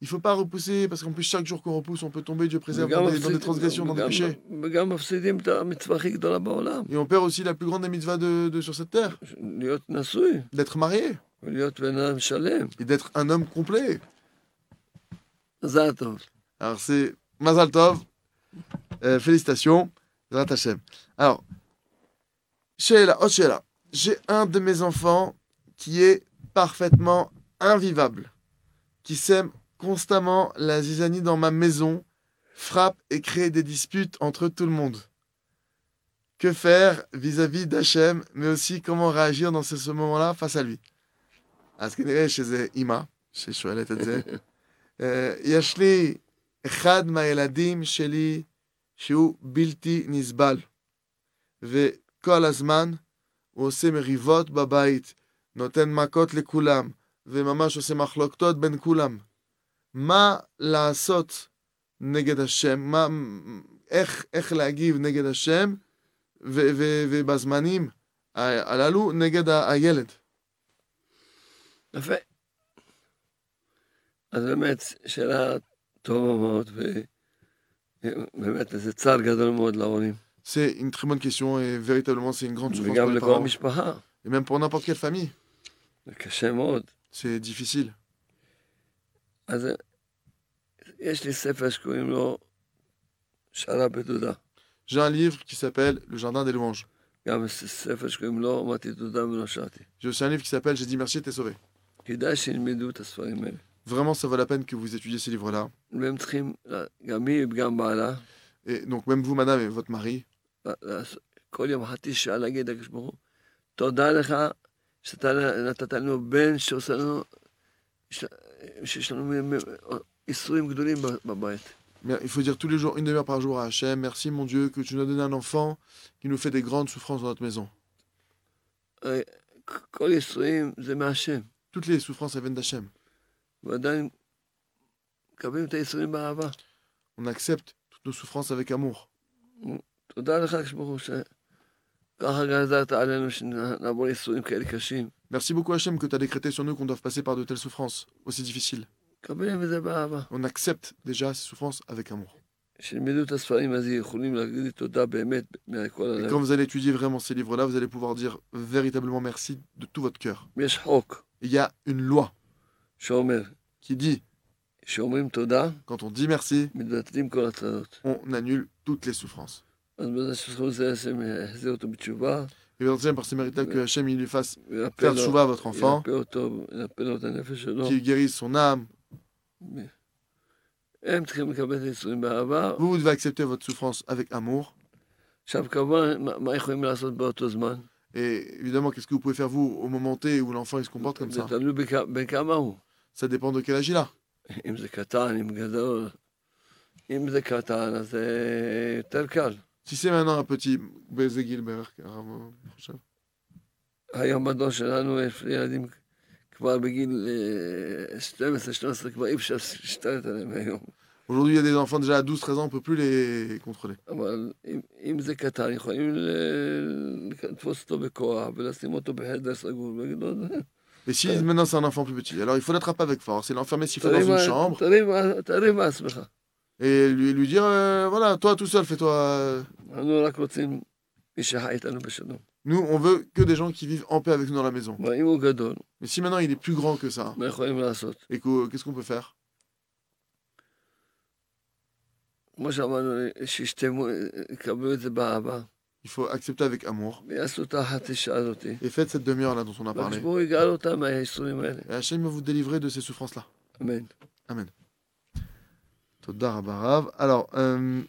ne faut pas repousser, parce qu'en plus, chaque jour qu'on repousse, on peut tomber, Dieu préserve, dans des, dans des transgressions, dans des péchés. Et on perd aussi la plus grande des mitzvahs de, de, sur cette terre. D'être marié. Et d'être un homme complet. Alors c'est Mazal Tov, euh, félicitations, Zrat Hashem. Alors, Sheila, oh Sheila, j'ai un de mes enfants qui est parfaitement invivable, qui sème constamment la zizanie dans ma maison, frappe et crée des disputes entre tout le monde. Que faire vis-à-vis d'Hachem, mais aussi comment réagir dans ce, ce moment-là face à lui? Parce que n'irai chez Ima, chez Shoelet et Yashli, Echad ma'eladim sheli, Shiu bilti nizbal. Ve kol azman, osem rivot babait, noten makot lekulam. וממש עושה מחלוקתות בין כולם. מה לעשות נגד השם? מה, איך, איך להגיב נגד השם ו, ו, ובזמנים הללו נגד ה- הילד? יפה. אז באמת, שאלה טובה מאוד, ובאמת זה צער גדול מאוד להורים. C'est une très bonne question, et véritablement c'est une grande souffrance pour les parents. Et même pour n'importe quelle famille. זה קשה מאוד. C'est difficile. J'ai un livre qui s'appelle Le Jardin des Louanges. J'ai aussi un livre qui s'appelle J'ai dit merci et t'es sauvé. Vraiment, ça vaut la peine que vous étudiez ces livres-là. Et donc, même vous, madame, et votre mari. Il faut dire tous les jours, une demi-heure par jour à Hachem, merci mon Dieu que tu nous as donné un enfant qui nous fait des grandes souffrances dans notre maison. Toutes les souffrances elles viennent d'Hachem. On accepte toutes nos souffrances avec amour. Merci beaucoup Hachem que tu as décrété sur nous qu'on doive passer par de telles souffrances aussi difficiles. On accepte déjà ces souffrances avec amour. Et quand vous allez étudier vraiment ces livres-là, vous allez pouvoir dire véritablement merci de tout votre cœur. Il y a une loi qui dit quand on dit merci, on annule toutes les souffrances. Et bien entendu, par ces mérites-là, que Hachem lui fasse faire tchouva à votre enfant, qu'il guérisse son âme. Vous, vous devez accepter votre souffrance avec amour. Et évidemment, qu'est-ce que vous pouvez faire, vous, au moment T où l'enfant il se comporte comme ça? Ça dépend de quel âge il a. Si c'est maintenant un petit Bézé Gilbert, aujourd'hui, il y a des enfants déjà à douze treize ans, on ne peut plus les contrôler. Et si maintenant c'est un enfant plus petit, alors il faut l'attraper avec force et l'enfermer s'il faut dans une chambre. Et lui, lui dire, euh, voilà, toi tout seul, fais-toi... Euh... Nous, on veut que des gens qui vivent en paix avec nous dans la maison. Mais si maintenant il est plus grand que ça, et que, qu'est-ce qu'on peut faire? Il faut accepter avec amour. Et faites cette demi-heure-là dont on a parlé. Et Hachem va vous délivrer de ces souffrances-là. Amen. Amen. Alors, euh,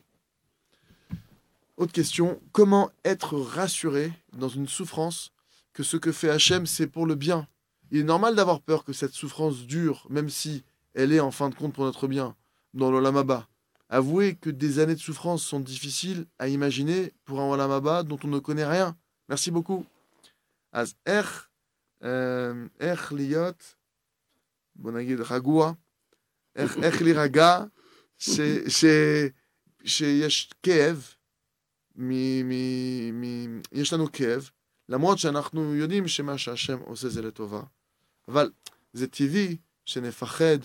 autre question, comment être rassuré dans une souffrance que ce que fait Hachem, c'est pour le bien? Il est normal d'avoir peur que cette souffrance dure, même si elle est en fin de compte pour notre bien. dans l'Olam Haba. Avouez que des années de souffrance sont difficiles à imaginer pour un Olam Haba dont on ne connaît rien. Merci beaucoup. Az er, er liyot, bonagid ragoua, er liraga, c'est c'est c'est yesh kev, mi mi mi yesh lanu kev. למרות שאנחנו יודעים שמה שהשם עושה זה לטובה. אבל זה טבעי שנפחד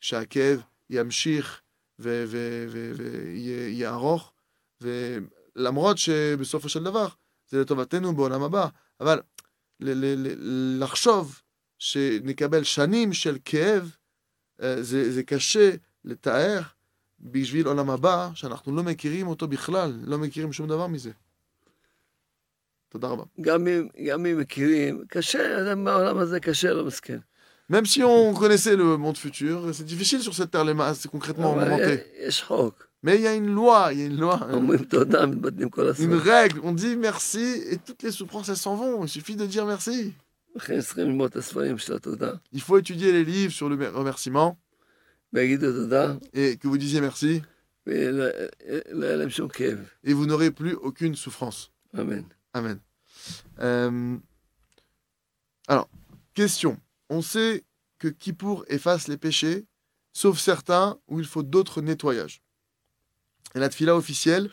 שהכאב ימשיך ויהיה ארוך, ולמרות שבסופו של דבר זה לטובתנו בעולם הבא, אבל לחשוב שנקבל שנים של כאב, זה קשה לתאר בשביל עולם הבא, שאנחנו לא מכירים אותו בכלל, לא מכירים שום דבר מזה. תודה רבה. גם אם מכירים, קשה, העולם הזה קשה, לא מסכן. Même si on connaissait le monde futur, c'est difficile sur cette terre, les masses, c'est concrètement remonté. Mais il y a une loi, il y a une loi. Une règle, on dit merci et toutes les souffrances, elles s'en vont. Il suffit de dire merci. Il faut étudier les livres sur le remerciement et que vous disiez merci. Et vous n'aurez plus aucune souffrance. Amen. Amen. Euh, alors, question. On sait que Kippour efface les péchés, sauf certains où il faut d'autres nettoyages. Et la tefila officielle,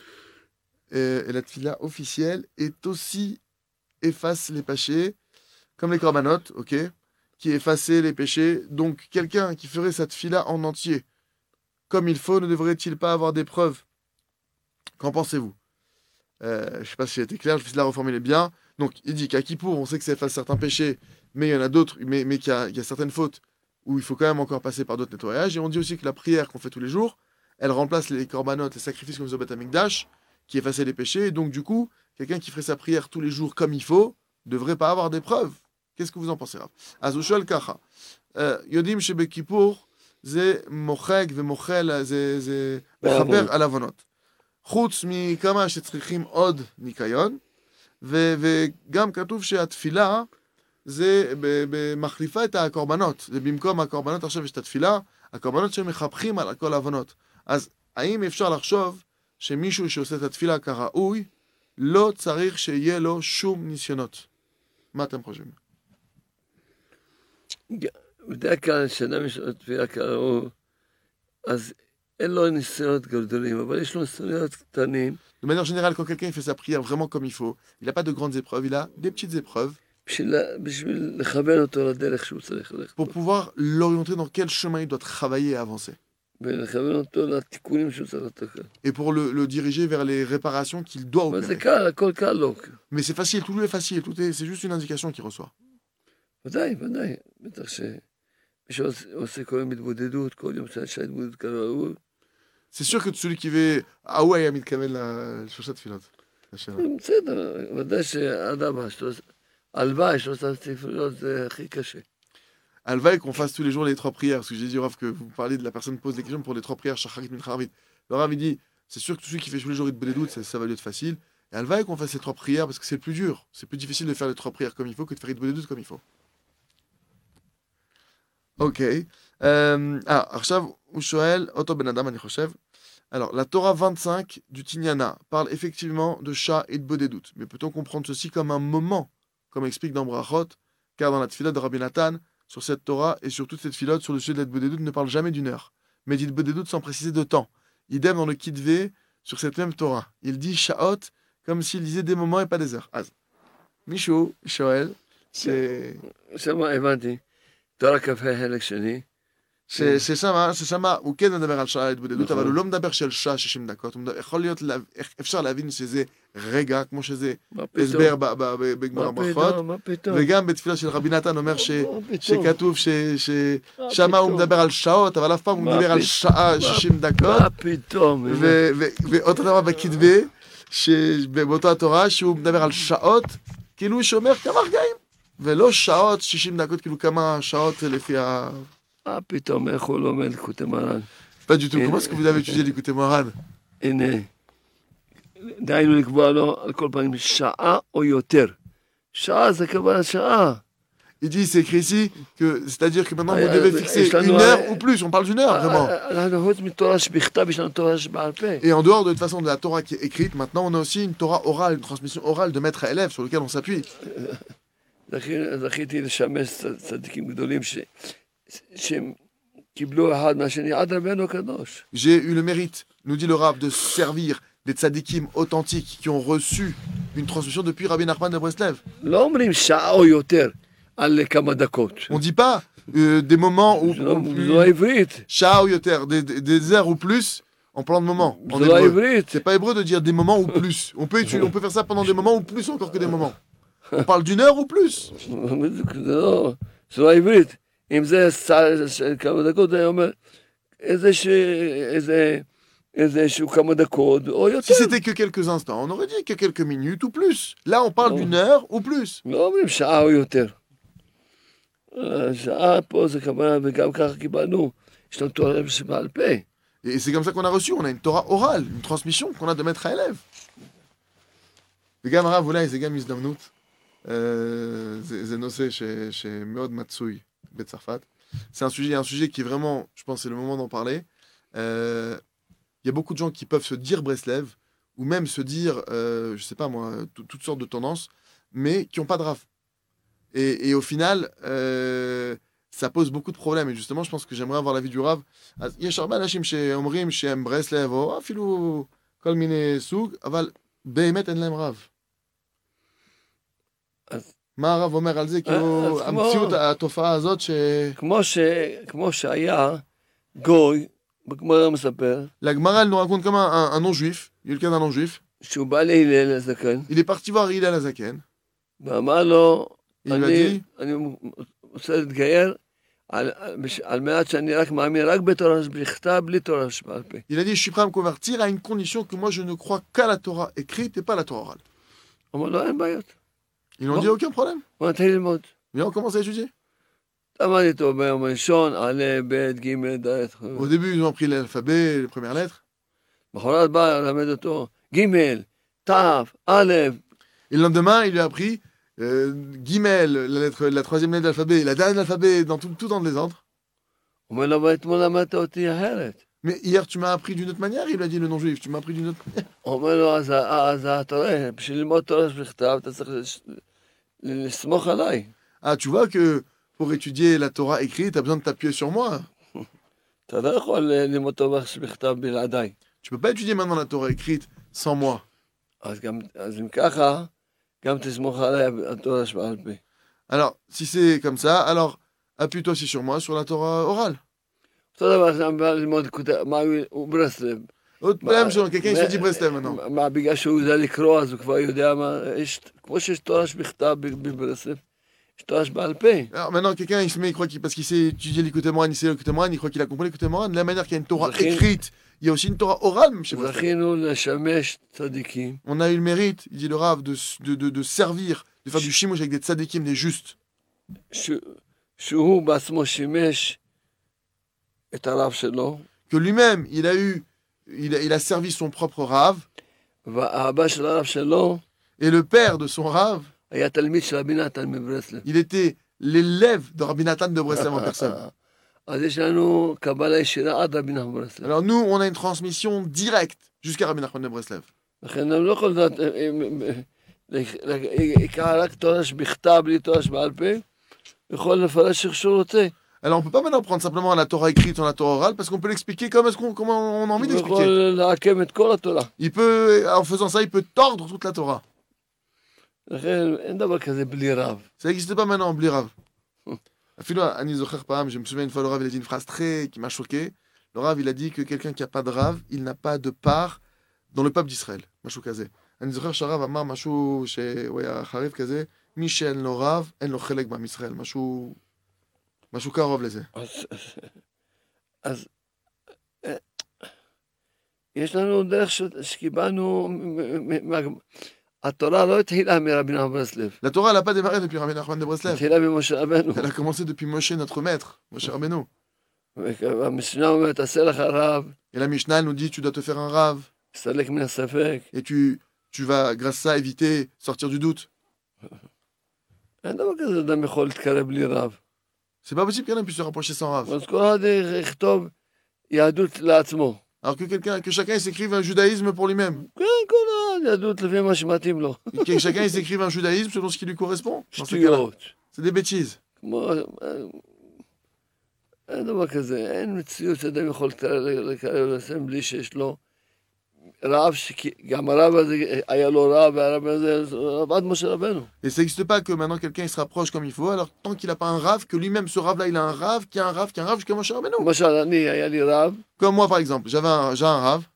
euh, et la tefila officielle est aussi efface les péchés, comme les corbanotes, ok, qui effaçaient les péchés. Donc, quelqu'un qui ferait sa tefila en entier, comme il faut, ne devrait-il pas avoir des preuves? Qu'en pensez-vous? Euh, je ne sais pas si j'ai été clair, je vais la reformuler bien. Donc, il dit qu'à Kippour, on sait que ça efface certains péchés, mais il y en a d'autres, mais, mais qu'il y a, il y a certaines fautes où il faut quand même encore passer par d'autres nettoyages. Et on dit aussi que la prière qu'on fait tous les jours, elle remplace les corbanotes, les sacrifices comme Zobat Amikdash, qui effaçaient les péchés. Et donc, du coup, quelqu'un qui ferait sa prière tous les jours comme il faut ne devrait pas avoir des preuves. Qu'est-ce que vous en pensez, Rav? Azushal Kacha. Yodim Shebe Kippour, Ze Mocheg, Ve Mochel, Ze Ze Mechaper Alavonot. חוץ מכמה שצריכים עוד ניקיון, ו- וגם כתוב שהתפילה זה ב- ב- מחליפה את הקורבנות, זה במקום הקורבנות עכשיו יש את התפילה, הקורבנות שמחפכים על כל ההבנות. אז האם אפשר לחשוב שמישהו שעושה את התפילה כראוי, לא צריך שיהיה לו שום ניסיונות? מה אתם חושבים? בדרך כלל שאדם יש לו תפילה כראוי, אז de manière générale, quand quelqu'un fait sa prière vraiment comme il faut, il n'a pas de grandes épreuves, il a des petites épreuves pour pouvoir l'orienter dans quel chemin il doit travailler et avancer. Et pour le, le diriger vers les réparations qu'il doit opérer. Mais c'est facile, tout est facile, tout est, c'est juste une indication qu'il reçoit. C'est sûr que celui qui veut ah ouais Amit Kamel la chaussette filante. Alva et qu'on fasse tous les jours les trois prières parce que j'ai dit Rav que vous parlez de la personne qui pose des questions pour les trois prières Shachakit Mincharvit. Le Rav il dit c'est sûr que celui qui fait tous les jours les Bodedout ça, ça va lui être facile et Alva et qu'on fasse les trois prières parce que c'est le plus dur, c'est plus difficile de faire les trois prières comme il faut que de faire les Bodedout comme il faut. אוקיי, okay. um, ah, עכשיו הוא שואל, אותו בן אדם אני חושב, alors la Torah vingt-cinq du Tignana parle effectivement de chat et de bodedut, mais peut-on comprendre ceci comme un moment, comme explique dans Brachot, car dans la tefila de Rabbi Nathan, sur cette Torah et sur toute cette filote sur le sujet de la bodedut ne parle jamais d'une heure, mais dit bodedut sans préciser de temps, idem dans le Kitvé sur cette même Torah, il dit chaot comme s'il disait des moments et pas des heures. Michou, Shoel, c'est... C'est moi, Evanti. ששמה, ששמה, הוא כן מדבר על שעה התבודדות, אבל הוא לא מדבר של שעה שישים דקות, יכול להיות, אפשר להבין שזה רגע, כמו שזה הסבר בגמרא ברכות, וגם בתפילה של רבי נתן אומר שכתוב ששמה הוא מדבר על שעות, אבל אף פעם הוא מדבר על שעה שישים דקות, ואותו דבר בכתבי, באותה התורה, שהוא מדבר על שעות, כאילו הוא שומר כמה רגעים, ולא שעות, שישים דקות, כאילו כמה שעות לפי ה... אה, פתאום, איך הוא לומד ליקוטי מוהר"ן? לא, ג'יטו, כמו סקובי דוד שזה ליקוטי מוהר"ן? הנה, דהיינו לקבוע לו על כל פעמים שעה או יותר. שעה זה כבר שעה. Il dit, c'est écrit ici, que, c'est-à-dire que maintenant, vous devez fixer une heure ou plus. On parle d'une heure, vraiment. Et en dehors de toute façon de la Torah qui est écrite, maintenant, on a aussi une Torah orale, une transmission orale de maître à élève sur laquelle on s'appuie. J'ai eu le mérite, nous dit le Rav, de servir des tzadikim authentiques qui ont reçu une transmission depuis Rabbi Nachman de Breslev. On ne dit pas euh, des moments où... Shah ou yoter, des heures ou plus, en plan de moment. Ce n'est pas hébreu de dire des moments ou plus. On peut, on peut faire ça pendant des moments ou plus encore que des moments. On parle d'une heure ou plus. Non, c'est pas hébreu. אם זה כמה דקות, אני אומר, איזשהו כמה דקות, או יותר. Si c'était que quelques instants, on aurait dit que quelques minutes ou plus. Là, on parle d'une heure ou plus. לא אומרים שעה או יותר. שעה פה זה כמה, וגם ככה קיבלנו, יש לנו תורה שבעל פה. Et c'est comme ça qu'on a reçu, on a une Torah orale, une transmission qu'on a de maître à élève. וגם הרב, אולי זה גם הזדמנות. זה נושא שמאוד מצוי. C'est un sujet, un sujet qui est vraiment, je pense, c'est le moment d'en parler. Euh, il y a beaucoup de gens qui peuvent se dire Breslev, ou même se dire, euh, je sais pas moi, toutes sortes de tendances, mais qui n'ont pas de raf. Et, et au final, euh, ça pose beaucoup de problèmes. Et justement, je pense que j'aimerais avoir l'avis du Rav. Yesh arba anashim she'omrim she'hem Breslev, ou afilu kol min soug, aval behemet en lahem rav. מה הרב אומר על זה? כאילו, המציאות, התופעה הזאת ש... כמו שהיה גוי, בגמרא מספר... לגמרא נורקון כמה, הנון-ג'ויף, ילקן הנון-ג'ויף. שהוא בא להילל הזקן. היא פרטי בר הילל הזקן. ואמר לו, אני רוצה להתגייר על מעט שאני רק מאמין, רק בתורה שבכתב, בלי תורה שבעל פה. היא להגיד, שיפרה מקוברציר, אין קונדישון כמו שנקרא כל התורה אקרית ופה לתורה אורל. אמר לו, אין בעיות. Ils n'ont dit aucun problème. On a tiré le mot. Mais on commence à étudier. Au début, ils ont pris l'alphabet, les premières lettres. Et le lendemain, il lui a pris euh, Gimel, la, lettre, la troisième lettre de l'alphabet, la dernière de l'alphabet, dans tout, tout dans le désordre. Mais hier, tu m'as appris d'une autre manière, il a dit le non-juif, tu m'as appris d'une autre manière. Ah, tu vois que pour étudier la Torah écrite, tu as besoin de t'appuyer sur moi. Tu ne peux pas étudier maintenant la Torah écrite sans moi. Alors, si c'est comme ça, alors appuie-toi aussi sur moi, sur la Torah orale. Autre problème, genre, quelqu'un se dit Breslev maintenant. Alors maintenant, quelqu'un il se met, il croit qu'il, parce qu'il sait étudier Likutey Moharan, il sait Likutey Moharan, il croit qu'il a compris Likutey Moharan. De la manière qu'il y a une Torah écrite, il y a aussi une Torah orale, même chez Breslev. On a eu le mérite, il dit le Rav, de, de, de, de servir, de faire du chimosh avec des tzadikim, des justes. Que lui-même, il a eu, il a, il a servi son propre Rav. Et le père de son Rav, il était l'élève de Rabbi Nathan de Breslev en personne. Alors nous, on a une transmission directe jusqu'à Rabbi Nachman de Breslev. Alors on ne peut pas maintenant prendre simplement la Torah écrite ou la Torah orale parce qu'on peut l'expliquer comme est-ce qu'on, comment on a envie d'expliquer. Il peut, en faisant ça, il peut tordre toute la Torah. Ça n'existe pas maintenant, bli Rav. Je me souviens une fois, le Rav il a dit une phrase très qui m'a choqué. Le Rav il a dit que quelqu'un qui n'a pas de Rav, il n'a pas de part dans le peuple d'Israël. Michel no Rav, en lo chelek ba'Israël. משהו קרוב לזה. אז יש לנו דרך שקיבלנו, התורה לא התחילה מרבי נחמן ברסלב. התורה לא התחילה מרבי נחמן ברסלב. התחילה ממשה רבנו. Elle a commencé depuis Moshe, notre maître, Moshe Rabbeinu. המשנה אומרת, תעשה לך רב. Et la Mishnah nous dit, tu dois te faire un rave. תסלק מן הספק. Et tu, tu vas, grâce à ça, éviter, sortir du doute. C'est pas possible qu'un homme puisse se rapprocher sans Rav. Alors que, quelqu'un, que chacun s'écrive un judaïsme pour lui-même. Que chacun s'écrive un judaïsme selon ce qui lui correspond. Dans ce cas-là, c'est des bêtises. Et ça n'existe pas que maintenant quelqu'un il se rapproche comme il faut, alors tant qu'il n'a pas un rave, que lui-même ce rave là il a un rave, qui a un rave, qui a un rave jusqu'à Moshe Rabbeinu. Comme moi par exemple, j'avais un, j'avais un rave.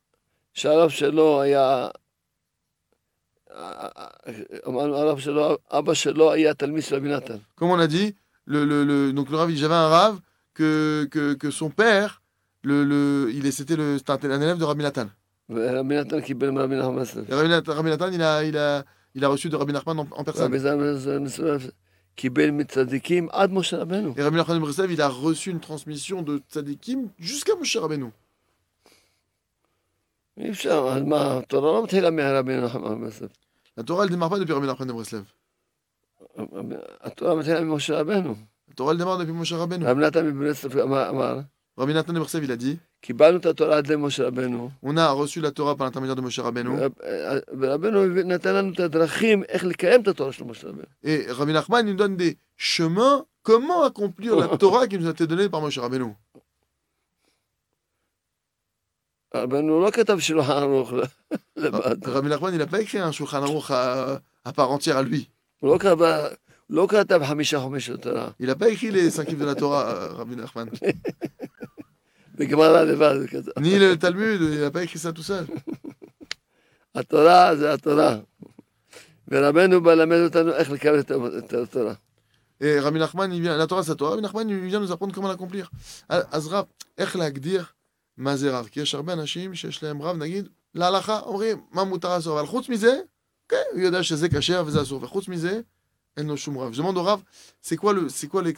Comme on a dit, le, le, le, donc le rave, j'avais un rave que, que, que son père, le, le, il, c'était, le, c'était un élève de Rabbi Nathan. Rabbi Nathan qui ben Rabbi Nachman. Rabbi Nathan il a il a il a reçu de Rabbi Nachman en, en personne. Qui ben mitzadikim ad Moshe Rabbeinu. Et Rabbi Nachman de Breslev il a reçu une transmission de tzadikim jusqu'à Moshe Rabbeinu. La Torah elle démarre pas depuis Rabbi Nachman de Breslev. La Torah elle démarre depuis Moshe Rabbeinu. Rabbi Nathan de Breslev il a dit. On a reçu la Torah par l'intermédiaire de Moshe Rabbeinu. Et Rabbi Nachman nous donne des chemins, comment accomplir la Torah qui nous a été donnée par Moshe Rabbeinu. Rabbi Nachman, il n'a pas écrit un Shulchan Aruch à, à part entière à lui. Il n'a pas écrit les cinq livres de la Torah, Rabbi Nachman. Ni le Talmud, il n'a pas écrit ça tout seul. La Torah, c'est la Torah. Et Rabbi Nachman, il vient, la Torah, c'est la Torah. Rabbi Nachman, il vient nous apprendre comment l'accomplir. Azra, איך להגדיר מה זה רב? כי יש הרבה אנשים שיש להם רב, נגיד, להלכה, אומרים, מה מותר אסור, אבל חוץ מזה, הוא יודע שזה כשר וזה אסור, וחוץ מזה, אין לו שום רב. Je demande au Rav, c'est quoi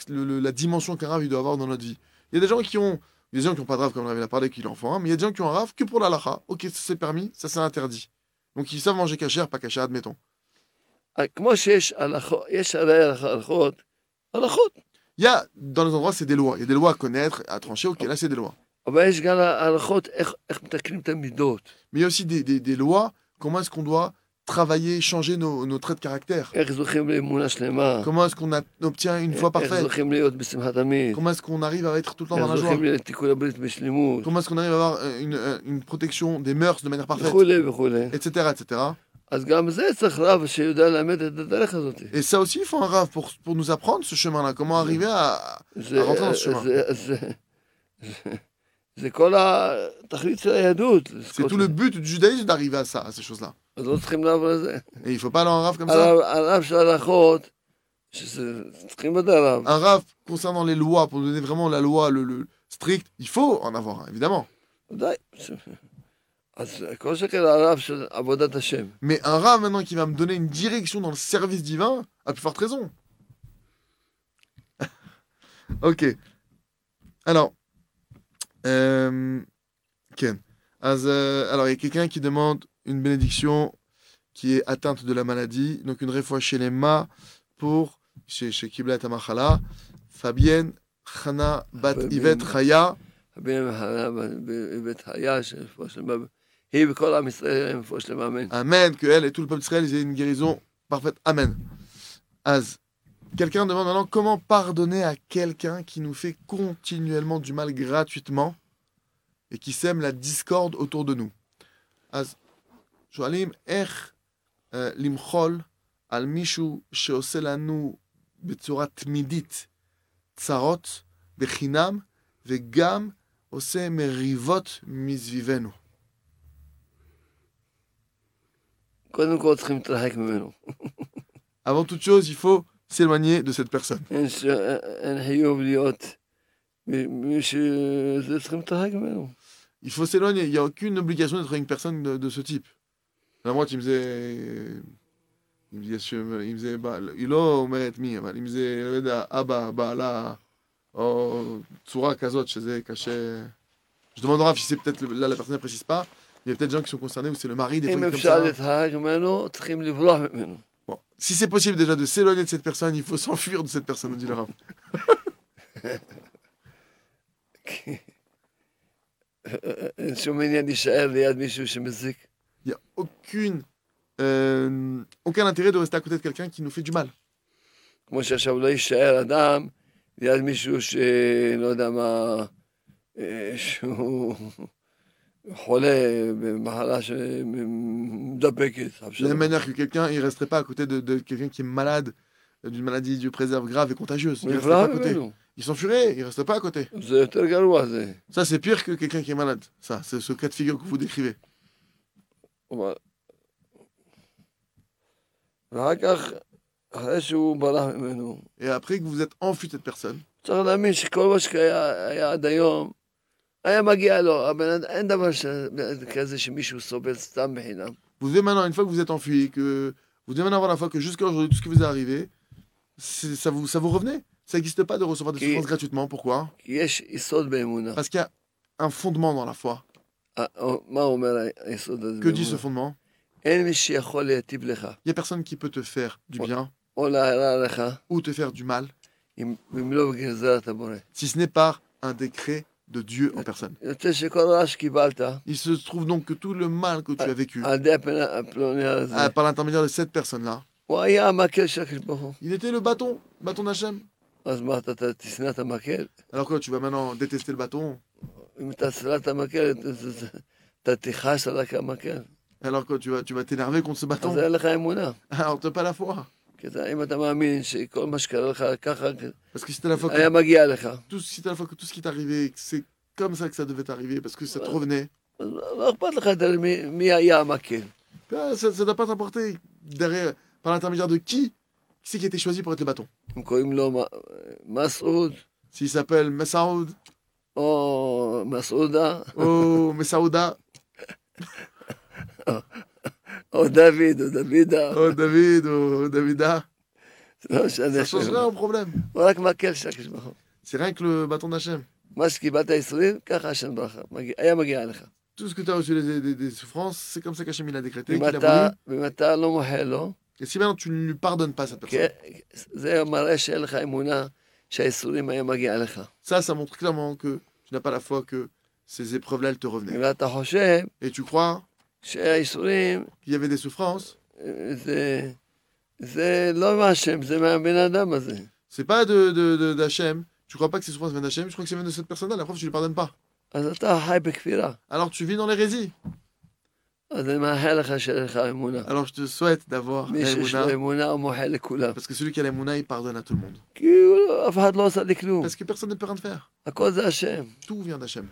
la dimension qu'un Rav doit avoir dans notre vie? Il y a des gens qui ont Il y a des gens qui n'ont pas de rave, comme le Rav a parlé, qui l'en font un, hein, mais il y a des gens qui ont un rave que pour la lacha. Ok, ça c'est permis, ça c'est interdit. Donc ils savent manger cachère, pas cachère, admettons. Il y a, dans les endroits, c'est des lois. Il y a des lois à connaître, à trancher, ok, là c'est des lois. Mais il y a aussi des, des, des lois, comment est-ce qu'on doit travailler, changer nos, nos traits de caractère. Comment est-ce qu'on a, obtient une foi parfaite? Comment est-ce qu'on arrive à être tout le temps dans la joie? Comment est-ce qu'on arrive à avoir une, une protection des mœurs de manière parfaite? Etc. etc. Et ça aussi, il faut un Rav pour, pour nous apprendre ce chemin-là. Comment arriver à, à rentrer dans ce chemin? C'est tout le but du judaïsme d'arriver à ça, à ces choses-là. Et il ne faut pas aller en raf comme ça. Un raf concernant les lois, pour donner vraiment la loi, le, le strict, il faut en avoir un, évidemment. Mais un raf maintenant qui va me donner une direction dans le service divin, à plus forte raison. Ok. Alors, euh, Ken. As, euh, alors, il y a quelqu'un qui demande une bénédiction qui est atteinte de la maladie, donc une réfoua chez les ma pour chez chez Kibla Tamachala, Fabienne Hana Bat Yvette Haya, Fabienne Hana Bat Yvette Haya, et que l'âme Israël faut se l'amener. Amen, que elle et tout le peuple d'Israël aient une guérison parfaite. Amen. Az, quelqu'un demande maintenant comment pardonner à quelqu'un qui nous fait continuellement du mal gratuitement et qui sème la discorde autour de nous. Az שואלים איך euh, למחול על מישהו שעושה לנו בצורה תמידית צרות בחינם וגם עושה מריבות מסביבנו. קודם כל צריכים להתרחק ממנו. Avant toute chose, il faut s'éloigner de cette personne. אין חיוב להיות מישהו, זה צריכים להתרחק ממנו. Il faut s'éloigner, il n'y a aucune obligation d'être une personne de, de ce type. La moitié, il me disait, il me disait, il me disait, il me disait, il me disait, Abba, Bala, oh, Tsura, Kazot, je sais, caché. Je demande à Rav si c'est peut-être, là, la personne ne précise pas, il y a peut-être des gens qui sont concernés où c'est le mari des trucs comme ça. Bon, si c'est possible déjà de s'éloigner de cette personne, il faut s'enfuir de cette personne, dit le Rav. Il n'y a aucune, euh, aucun intérêt de rester à côté de quelqu'un qui nous fait du mal. Comme de la manière que quelqu'un il resterait pas à côté de, de quelqu'un qui est malade d'une maladie, Dieu préserve, grave et contagieuse. Il resterait pas à côté. Ils sont furés, ils restent pas à côté. Ça c'est pire que quelqu'un qui est malade. Ça, c'est ce cas de figure que vous décrivez. Et après que vous êtes enfui de cette personne, vous devez maintenant, une fois que vous êtes enfui, que vous devez maintenant avoir la foi que jusqu'à aujourd'hui, tout ce qui vous est arrivé, ça vous, ça vous revenait. Ça n'existe pas de recevoir des souffrances gratuitement. Pourquoi ? Parce qu'il y a un fondement dans la foi. Que dit ce fondement ? Il n'y a personne qui peut te faire du bien ou te faire du mal si ce n'est par un décret de Dieu en personne. Il se trouve donc que tout le mal que tu as vécu par l'intermédiaire de cette personne-là, il était le bâton, bâton d'Hachem. Alors quoi, tu vas maintenant détester le bâton ? Alors quoi, tu vas, tu vas t'énerver contre ce bâton ? Alors t'as pas la foi. Parce que si t'as la foi que tout, si t'as la foi que tout ce qui t'est arrivé, c'est comme ça que ça devait t'arriver, parce que ça te revenait. Ça ne doit pas t'apporter derrière, par l'intermédiaire de qui, c'est qui a été choisi pour être le bâton. S'il s'appelle Mas'oud. Oh, Mas'ouda. Oh, Mas'ouda. Oh David, oh Davida. Oh David, oh Davida. Non, ça ne change rien au problème. C'est rien que le bâton d'Hachem. Tout ce que tu as reçu des, des, des souffrances, c'est comme ça qu'Hachem il a décrété. Et, qu'il a voulu. Et si maintenant tu ne lui pardonnes pas cette personne, ça, ça montre clairement que tu n'as pas la foi que ces épreuves-là, elles te revenaient. Et tu crois qu'il y avait des souffrances. C'est pas de, de, de, d'Hachem. Tu crois pas que ces souffrances viennent d'Hachem. Je crois que ça vient de cette personne-là. La preuve, tu lui pardonnes pas. Alors tu vis dans l'hérésie. Alors je te souhaite d'avoir l'Emouna. Parce que celui qui a l'Emouna, il pardonne à tout le monde. Parce que personne ne peut rien faire. Tout vient d'Hachem.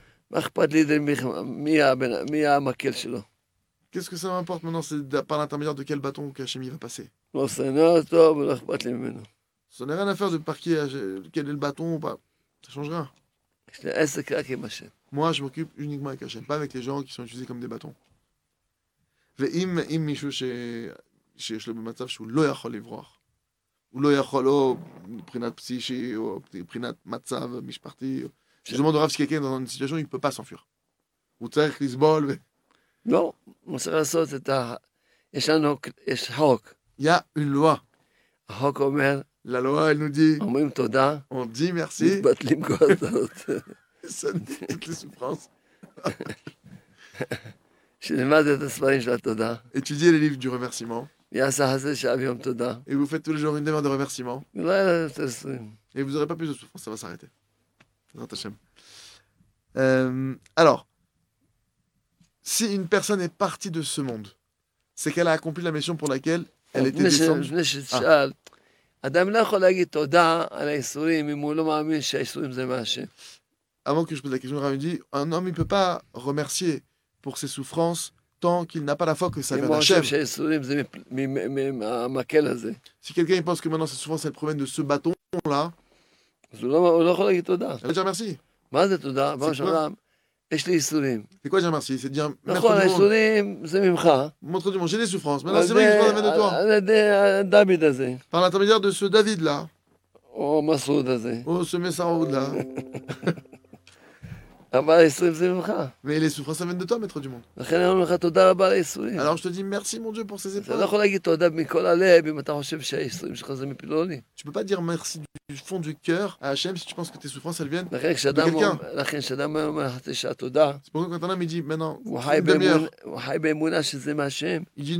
Qu'est-ce que ça m'importe maintenant, c'est par l'intermédiaire de quel bâton qu'Hachem va passer. Ça n'a rien à faire de par qui, quel est le bâton ou pas. Ça change rien. Moi, je m'occupe uniquement avec Hachem, pas avec les gens qui sont utilisés comme des bâtons. Je demande au Rav si quelqu'un est dans une situation où il ne peut pas s'enfuir. Ou tu sais qu'il se bolle. Non, il y a une loi. La loi, elle nous dit, on dit merci. Ça nous dit toutes les souffrances. Étudiez les livres du remerciement. Et vous faites tous les jours une demande de remerciement. Et vous n'aurez pas plus de souffrance, ça va s'arrêter. Euh, alors, si une personne est partie de ce monde, c'est qu'elle a accompli la mission pour laquelle elle était descendue. Ah. Avant que je pose la question, Rav dit, un homme ne peut pas remercier pour ses souffrances tant qu'il n'a pas la foi que ça vient d'Hachem. Si quelqu'un pense que maintenant ses souffrances elles proviennent de ce bâton-là, il va dire merci. C'est quoi, c'est quoi dire merci? C'est dire merci. Montre du monde, j'ai des souffrances. Maintenant, c'est vrai que je parle de toi. Par l'intermédiaire de ce David-là. Oh, ce Messaoud-là. Mais les souffrances amènent de toi, maître du monde. Alors je te dis merci, mon Dieu, pour ces épreuves. Tu peux pas dire merci du fond du cœur à Hachem si tu penses que tes souffrances, elles viennent de quelqu'un. C'est pourquoi quand un homme il dit maintenant, il dit une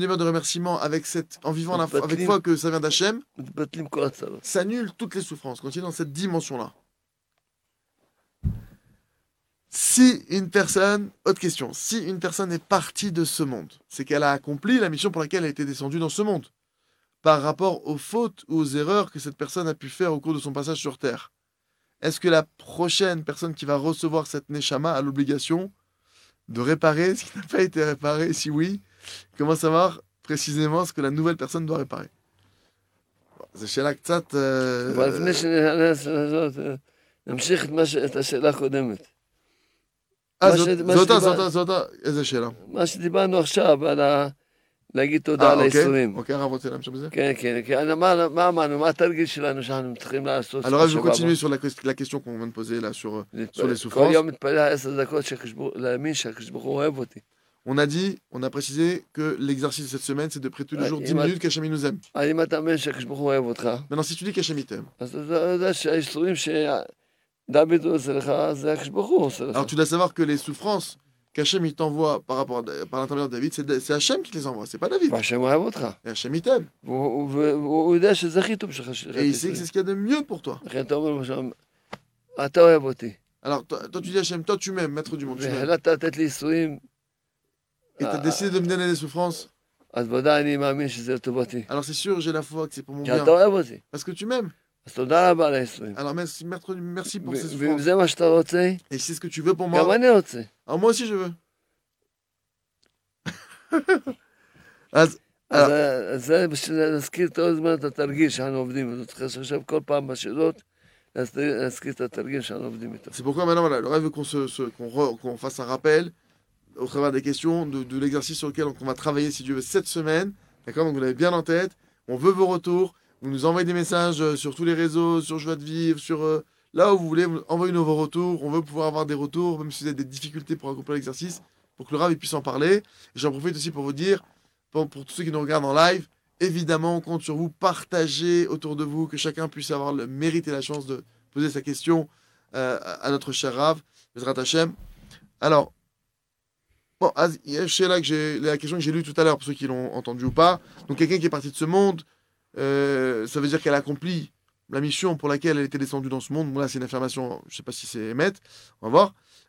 demeure de remerciement avec, cette, en vivant la, avec foi que ça vient d'Hachem, s'annule toutes les souffrances quand il est dans cette dimension-là. Si une personne, autre question, si une personne est partie de ce monde, c'est qu'elle a accompli la mission pour laquelle elle a été descendue dans ce monde, par rapport aux fautes ou aux erreurs que cette personne a pu faire au cours de son passage sur Terre. Est-ce que la prochaine personne qui va recevoir cette Neshama a l'obligation de réparer ce qui n'a pas été réparé? Si oui, comment savoir précisément ce que la nouvelle personne doit réparer? C'est chez l'Aktat... Ah, זאת, זאת, זאת, זאת, איזה שאלה? מה שדיברנו עכשיו על ה... להגיד תודה על האיסורים. אוקיי, הרב רוצה להמשיך בזה? כן, כן, כן. מה אמרנו? מה התרגיל שלנו שאנחנו צריכים לעשות? Alors, je continue sur la question qu'on vient de poser là, sur les souffrances. כל יום מתפלל עשר דקות להאמין שהקדוש ברוך הוא אוהב אותי. On a dit, on a précisé que l'exercice de cette semaine, c'est de prier tous les jours dix minutes qu'Hachem nous aime. Maintenant, si tu dis qu'Hachem t'aime, alors tu dois savoir que les souffrances qu'Hachem il t'envoie par rapport à, par l'intermédiaire de David, c'est, c'est Hachem qui les envoie, c'est pas David. Et Hachem il t'aime. Et il sait que c'est ce qu'il y a de mieux pour toi. Alors toi, toi tu dis Hachem, toi tu m'aimes, maître du monde. Tu m'aimes. Et t'as décidé de me donner des souffrances. Alors c'est sûr, j'ai la foi que c'est pour mon bien. Parce que tu m'aimes. Alors merci, merci pour ces souffrances. Et c'est ce que tu veux pour moi. Alors moi aussi je veux. C'est pourquoi maintenant voilà, le rêve qu'on, se, se, qu'on, re, qu'on fasse un rappel au travers des questions de, de l'exercice sur lequel on va travailler si Dieu veut cette semaine. D'accord, donc vous l'avez bien en tête. On veut vos retours. Vous nous envoyez des messages sur tous les réseaux, sur Joie de Vivre, sur euh, là où vous voulez, envoyez-nous vos retours. On veut pouvoir avoir des retours, même si vous avez des difficultés pour accomplir l'exercice, pour que le Rav puisse en parler. Et j'en profite aussi pour vous dire, pour, pour tous ceux qui nous regardent en live, évidemment, on compte sur vous, partagez autour de vous, que chacun puisse avoir le mérite et la chance de poser sa question euh, à notre cher Rav, Bezrat Hashem. Alors, bon, c'est là que j'ai, la question que j'ai lue tout à l'heure, pour ceux qui l'ont entendu ou pas. Donc, quelqu'un qui est parti de ce monde, Euh, ça veut dire qu'elle accomplit la mission pour laquelle elle était descendue dans ce monde. Bon, là, c'est une affirmation, je ne sais pas si c'est émette, on va voir.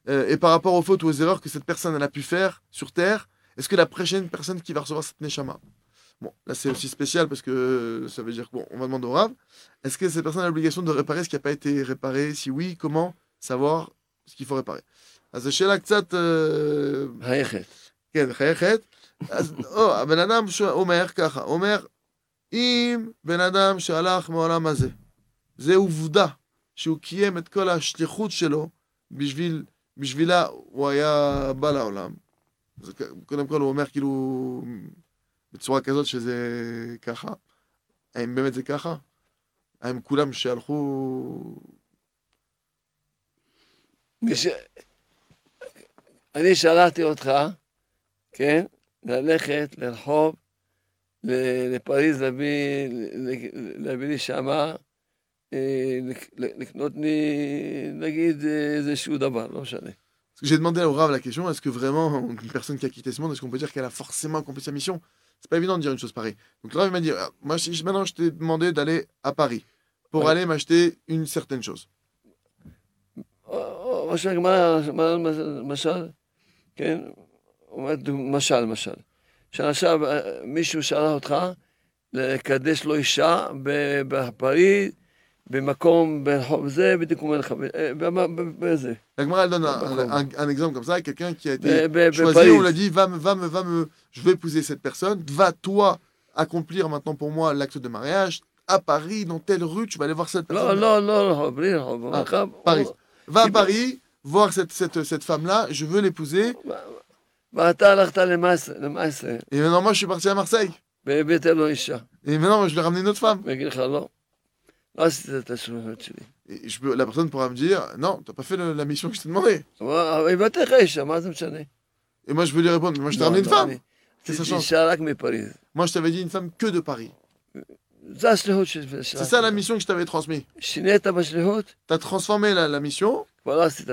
Euh, et par rapport aux fautes ou aux erreurs que cette personne elle a pu faire sur Terre, est-ce que la prochaine personne qui va recevoir cette Neshama, bon, là, c'est aussi spécial parce que euh, ça veut dire qu'on va demander au Rav, est-ce que cette personne a l'obligation de réparer ce qui n'a pas été réparé? Si oui, comment savoir ce qu'il faut réparer? אז השאלה קצת... חייכת. כן, חייכת. אז הבן אדם אומר ככה, אומר... אם בן אדם שהלך מהעולם הזה, זה עובדה שהוא קיים את כל השליחות שלו, בשביל, בשבילה הוא היה בא לעולם. זה, קודם כל הוא אומר כאילו בצורה כזאת שזה ככה. האם באמת זה ככה? האם כולם שהלכו... מש... אני שאלתי אותך, כן? ללכת, לרחוב, לפריז להביא לי שמה, לקנות לי, נגיד, איזשהו דבר, לא משנה. J'ai demandé au Rav la question, est-ce que vraiment une personne qui a quitté ce monde, est-ce qu'on peut dire qu'elle a forcément accompli sa mission? C'est pas évident de dire une chose pareille. Donc le Rav m'a dit, moi, maintenant je t'ai demandé d'aller à Paris pour aller m'acheter une certaine chose. משל, משל, כן, משל, משל. שעכשיו מישהו שאלה אותך לקדש לו אישה בפריז, במקום, ברחוב זה, בדיוק אומר לך, בזה. הגמרא elle donne un exemple comme ça, quelqu'un qui a été choisi, on l'a dit, va me, va me, va me, je veux épouser cette personne, va toi accomplir maintenant pour moi l'acte de mariage, à Paris, dans telle rue, tu vas aller voir cette personne. Non, non, non, Paris. Va à Paris, voir cette, cette, cette femme-là, je veux l'épouser. Et maintenant, moi, je suis parti à Marseille. Et maintenant, je lui ai ramené une autre femme. Ah, c'était ta Shulchan Aruch. Je peux, la personne pourra me dire, non, t'as pas fait le, la mission que je t'ai demandé. Et moi, je veux lui répondre, mais moi, je t'ai ramené une femme. Moi, je t'avais dit une femme que de Paris. C'est ça la mission que je t'avais transmise. T'as transformé la, la mission. Voilà, c'est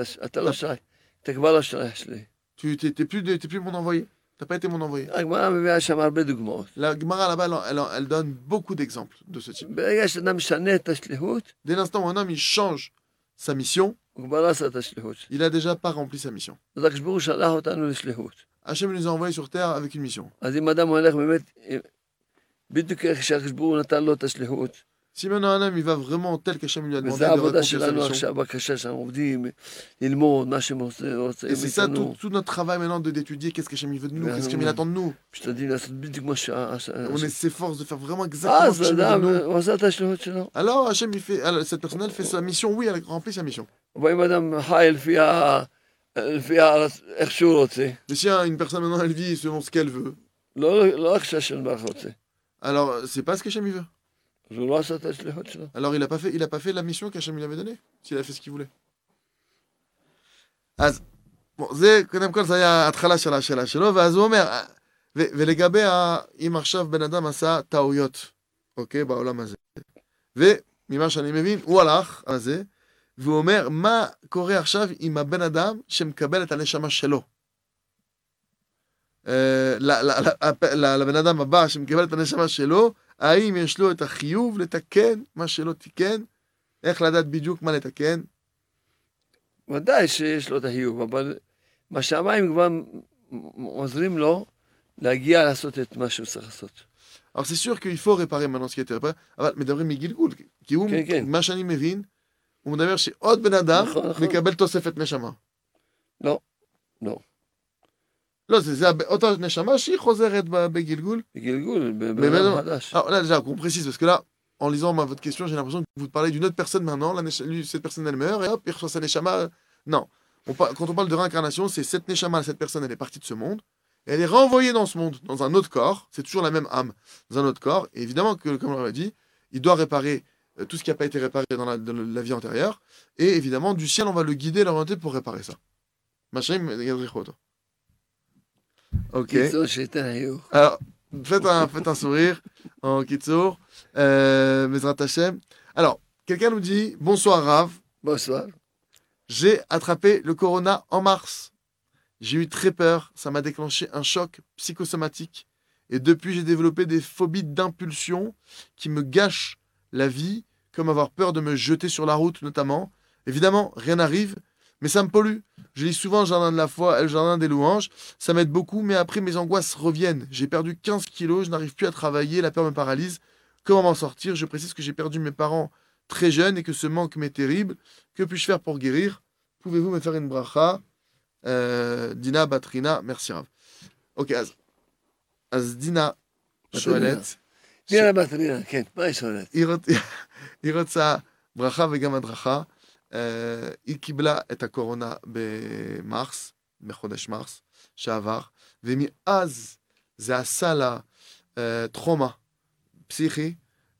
tu t'es plus, t'es plus mon envoyé. T'as pas été mon envoyé. La Gemara là-bas, elle, elle donne beaucoup d'exemples de ce type. Dès l'instant où un homme il change sa mission, il n'a déjà pas rempli sa mission. Hachem nous a envoyés sur terre avec une mission. Si maintenant un homme il va vraiment tel qu'Hachem lui a demandé de répondre. Et c'est ça tout, tout notre travail maintenant d'étudier qu'est-ce qu'Hachem veut de nous, qu'est-ce qu'il attend de nous. On s'efforce de faire vraiment exactement ce qu'il veut de nous. Alors Hachem il fait, alors, cette personne elle fait sa mission, oui elle remplit sa mission. Mais si une personne maintenant elle vit selon ce qu'elle veut, alors c'est pas ce qu'Hachem veut. Alors il n'a pas fait, il a pas fait la mission qu'Hachem lui avait donnée. S'il a fait ce qu'il voulait. אז bon, זה קודם כל זה היה התחלה של השאלה שלו, ואז הוא אומר, ולגבי אם עכשיו בן אדם עשה טעויות, אוקיי, בעולם הזה, וממה שאני מבין, הוא הלך על זה, והוא אומר, מה קורה עכשיו עם הבן אדם שמקבל את הנשמה שלו? לבן אדם הבא שמקבל את הנשמה שלו, האם יש לו את החיוב לתקן מה שלא תיקן? איך לדעת בדיוק מה לתקן? ודאי שיש לו את החיוב, אבל מה שהמים כבר עוזרים לו להגיע לעשות את מה שהוא צריך לעשות. Alors c'est sûr qu'il faut réparer maintenant ce qui était réparé, אבל מדברים מגלגול, כי הוא, מה שאני מבין, הוא מדבר שעוד בן אדם מקבל תוספת נשמה. לא, לא. לא, זה, זה אותה נשמה שהיא חוזרת בגלגול. בגלגול, בגלגול חדש. Alors là, déjà, qu'on précise, parce que là, en lisant ma, votre question, j'ai l'impression que vous parlez d'une autre personne maintenant, la, cette personne elle meurt, et hop, il reçoit sa neshama. Non, on, quand on parle de réincarnation, c'est cette neshama, cette personne, elle est partie de ce monde, et elle est renvoyée dans ce monde, dans un autre corps, c'est toujours la même âme, dans un autre corps, et évidemment, que, comme on l'avait dit, il doit réparer tout ce qui n'a pas été réparé dans la, dans la vie antérieure, et évidemment, du ciel, on va le guider, l'orienter pour réparer ça. Machem, Gadrichoto. Ok. Alors, faites un, faites un sourire en Kitsour. Euh, Bezrat Hashem. Alors, quelqu'un nous dit, bonsoir Rav. Bonsoir. J'ai attrapé le corona en mars. J'ai eu très peur. Ça m'a déclenché un choc psychosomatique. Et depuis, j'ai développé des phobies d'impulsion qui me gâchent la vie, comme avoir peur de me jeter sur la route notamment. Évidemment, rien n'arrive. Mais ça me pollue. Je lis souvent le jardin de la foi et le jardin des louanges. Ça m'aide beaucoup, mais après mes angoisses reviennent. J'ai perdu quinze kilos, je n'arrive plus à travailler, la peur me paralyse. Comment m'en sortir? Je précise que j'ai perdu mes parents très jeunes et que ce manque m'est terrible. Que puis-je faire pour guérir? Pouvez-vous me faire une bracha? euh, Dina Batrina, merci Rav. Ok, Az, az Dina Shoelet. Dina Batrina, ok, pas Shoelet. Irotsa bracha vegam adracha. היא קיבלה את הקורונה במרס, בחודש מרס שעבר, ומאז זה עשה לה טראומה פסיכי,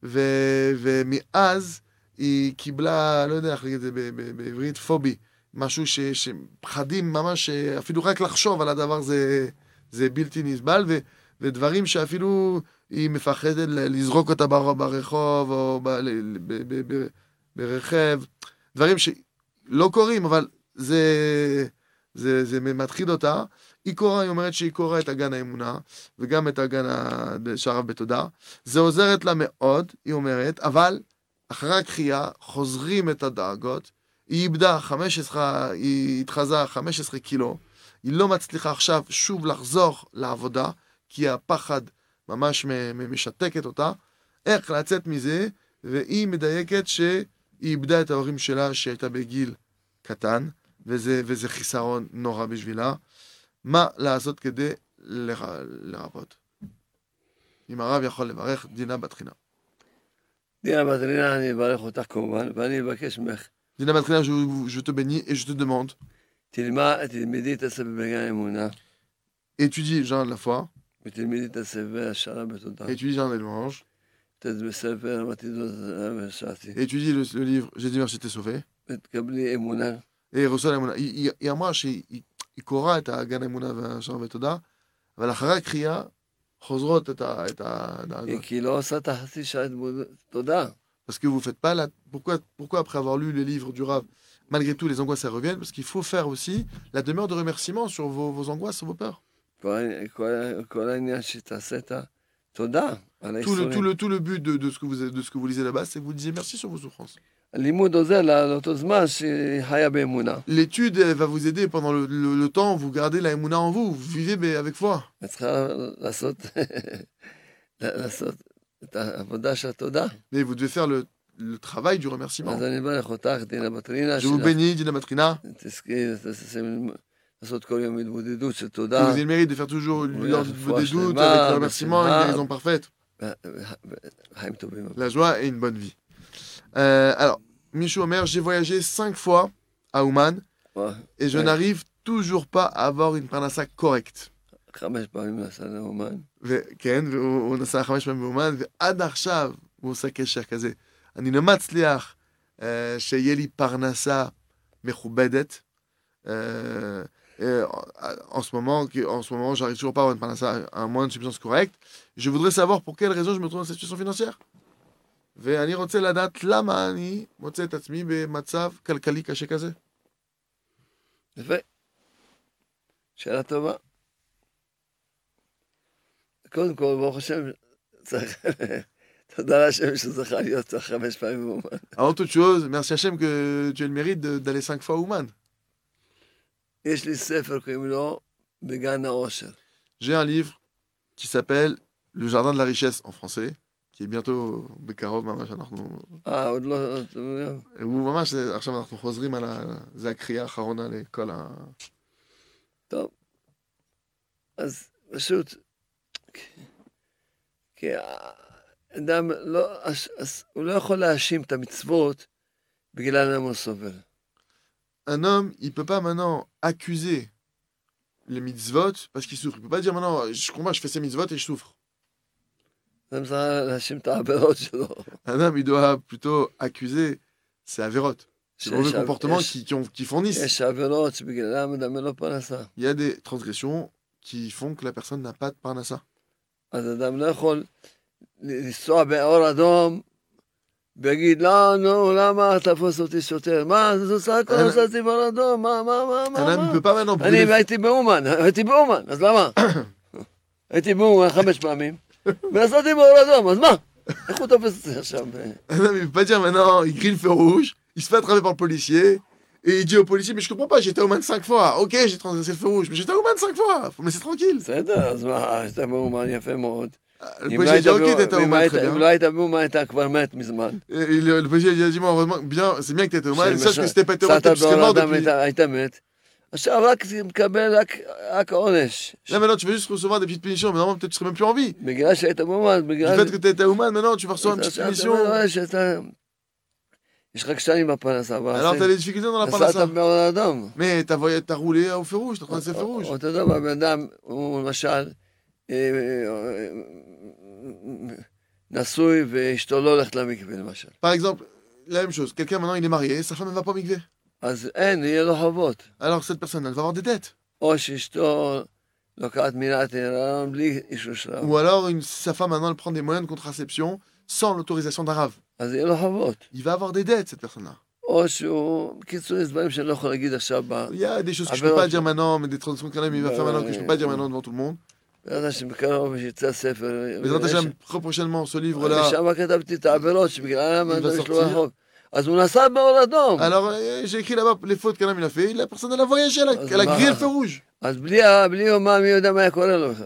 ומאז היא קיבלה, לא יודע איך להגיד את זה בעברית, פובי, משהו שפחדים ממש, אפילו רק לחשוב על הדבר זה בלתי נסבל, ודברים שאפילו היא מפחדת לזרוק אותה ברחוב, או ברכב, דברים שלא קורים, אבל זה, זה, זה מתחיד אותה. היא קוראה, היא אומרת שהיא קוראה את אגן האמונה, וגם את אגן שעריו בתודה. זה עוזרת לה מאוד, היא אומרת, אבל אחרי הקחייה חוזרים את הדאגות. היא איבדה חמש עשרה, היא התחזה חמש עשרה קילו. היא לא מצליחה עכשיו שוב לחזור לעבודה, כי הפחד ממש משתקת אותה. איך לצאת מזה? והיא מדייקת ש... היא איבדה את ההורים שלה שהייתה בגיל קטן, וזה, וזה חיסרון נורא בשבילה. מה לעשות כדי לח... לרבות? אם הרב יכול לברך, דינה בתחינה. דינה בתחינה, אני אברך אותך כמובן, ואני אבקש ממך. דינה בתחינה, ז'וטו בני, ז'וטו דמונד. תלמדי את הספר בגן האמונה. אתודי ז'אן לפואה. ותלמדי את הספר השערה בתודה. אתודי ז'אן ללמונג'. étudie le, le livre J'ai dû t'es sauvé et reçoit la mouna. Il a marché, il coura et a gagné mouna vers Shem et Toda. Mais la chara kriya, chosrot et a et a. Et qui l'a osat hasi shat Toda. Parce que vous faites pas la. Pourquoi pourquoi après avoir lu les livres du Rav, malgré tout les angoisses reviennent? Parce qu'il faut faire aussi la demeure de remerciement sur vos vos angoisses, sur vos peurs. Tout le, tout, le, tout le but de, de, ce que vous, de ce que vous lisez là-bas, c'est que vous disiez merci sur vos souffrances. L'étude va vous aider pendant le, le, le temps, vous gardez la émouna en vous, vous vivez avec foi. Mais vous devez faire le, le travail du remerciement. Je vous bénis, Dina Matrina. Vous avez le mérite de faire toujours une doute avec le remerciement et une guérison parfaite. La joie et une bonne vie. Euh, alors, Michou Omer, j'ai voyagé cinq fois à Uman et je n'arrive toujours pas à avoir une parnassa correcte. Euh, Euh, en ce moment, en ce moment, j'arrive toujours pas à avoir une parnassa, un moyen de subsistance correcte. Je voudrais savoir pour quelle raison je me trouve dans cette situation financière. Avant toute chose, merci Hachem que tu as le mérite d'aller cinq fois au Ouman. J'ai un livre qui s'appelle Le Jardin de la Richesse en français, qui est bientôt Bekarov, Mamash Anachnou. Ah, ou Mamash Anachnou Chozrim à la Zakria, Harona, l'école. Top. אז פשוט, כי האדם הוא לא יכול להאשים את המצוות בגלל למה הוא סובל. Un homme, il ne peut pas maintenant accuser les mitzvot parce qu'il souffre. Il ne peut pas dire maintenant, je comprends, je fais ces mitzvot et je souffre. Un homme, il doit plutôt accuser ses averot, ses mauvais comportements qui, qui, ont, qui fournissent. Il y a des transgressions qui font que la personne n'a pas de parnassa. Un homme ne peut pas maintenant maintenant il grille le feu rouge, il se fait attraper par le policier et il dit au policier mais je comprends pas, j'étais au man cinq fois, ok j'ai transgressé le feu rouge mais j'étais au man cinq fois, faut me laisser tranquille. Le policier a dit ok, t'étais au mal, très bien. Et le policier a dit heureusement, bien, c'est bien que t'étais au mal, sache que si t'es pas été au mal, t'es mort depuis. Là maintenant tu veux juste recevoir des petites punitions, mais normalement peut-être tu serais même plus en vie. Du fait que t'étais au mal, maintenant tu vas recevoir une petite punition. Alors t'as des difficultés dans la parnassa. Mais t'as, t'as roulé au feu rouge, t'as traversé le feu rouge. Par exemple, la même chose, quelqu'un maintenant il est marié, sa femme ne va pas au mikvé. Alors cette personne, elle va avoir des dettes. Ou alors une, sa femme maintenant elle prend des moyens de contraception sans l'autorisation d'un rave. Il va avoir des dettes cette personne-là. Il y a des choses que je ne peux pas dire maintenant, mais des transactions quand même il va faire maintenant que je ne peux pas dire maintenant devant tout le monde. Très prochainement ce livre là. Alors j'ai écrit là-bas les fautes qu'un homme il a fait, la personne elle a voyagé, elle a grillé le feu rouge.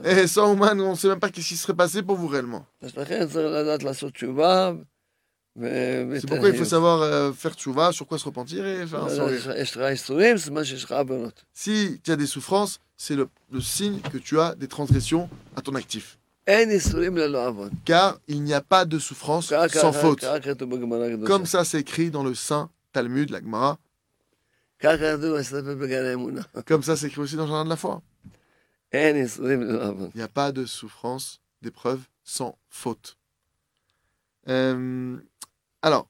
Et sans Ouman on ne sait même pas ce qui serait passé pour vous réellement. C'est pourquoi il faut savoir faire tchouva, sur quoi se repentir et faire un sourire. Si tu as des souffrances, c'est le, le signe que tu as des transgressions à ton actif. Car il n'y a pas de souffrance sans faute. Comme ça c'est écrit dans le Saint Talmud, la Gemara. Comme ça c'est écrit aussi dans le Jardin de la foi. Il n'y a pas de souffrance, d'épreuve sans faute. Euh, alors,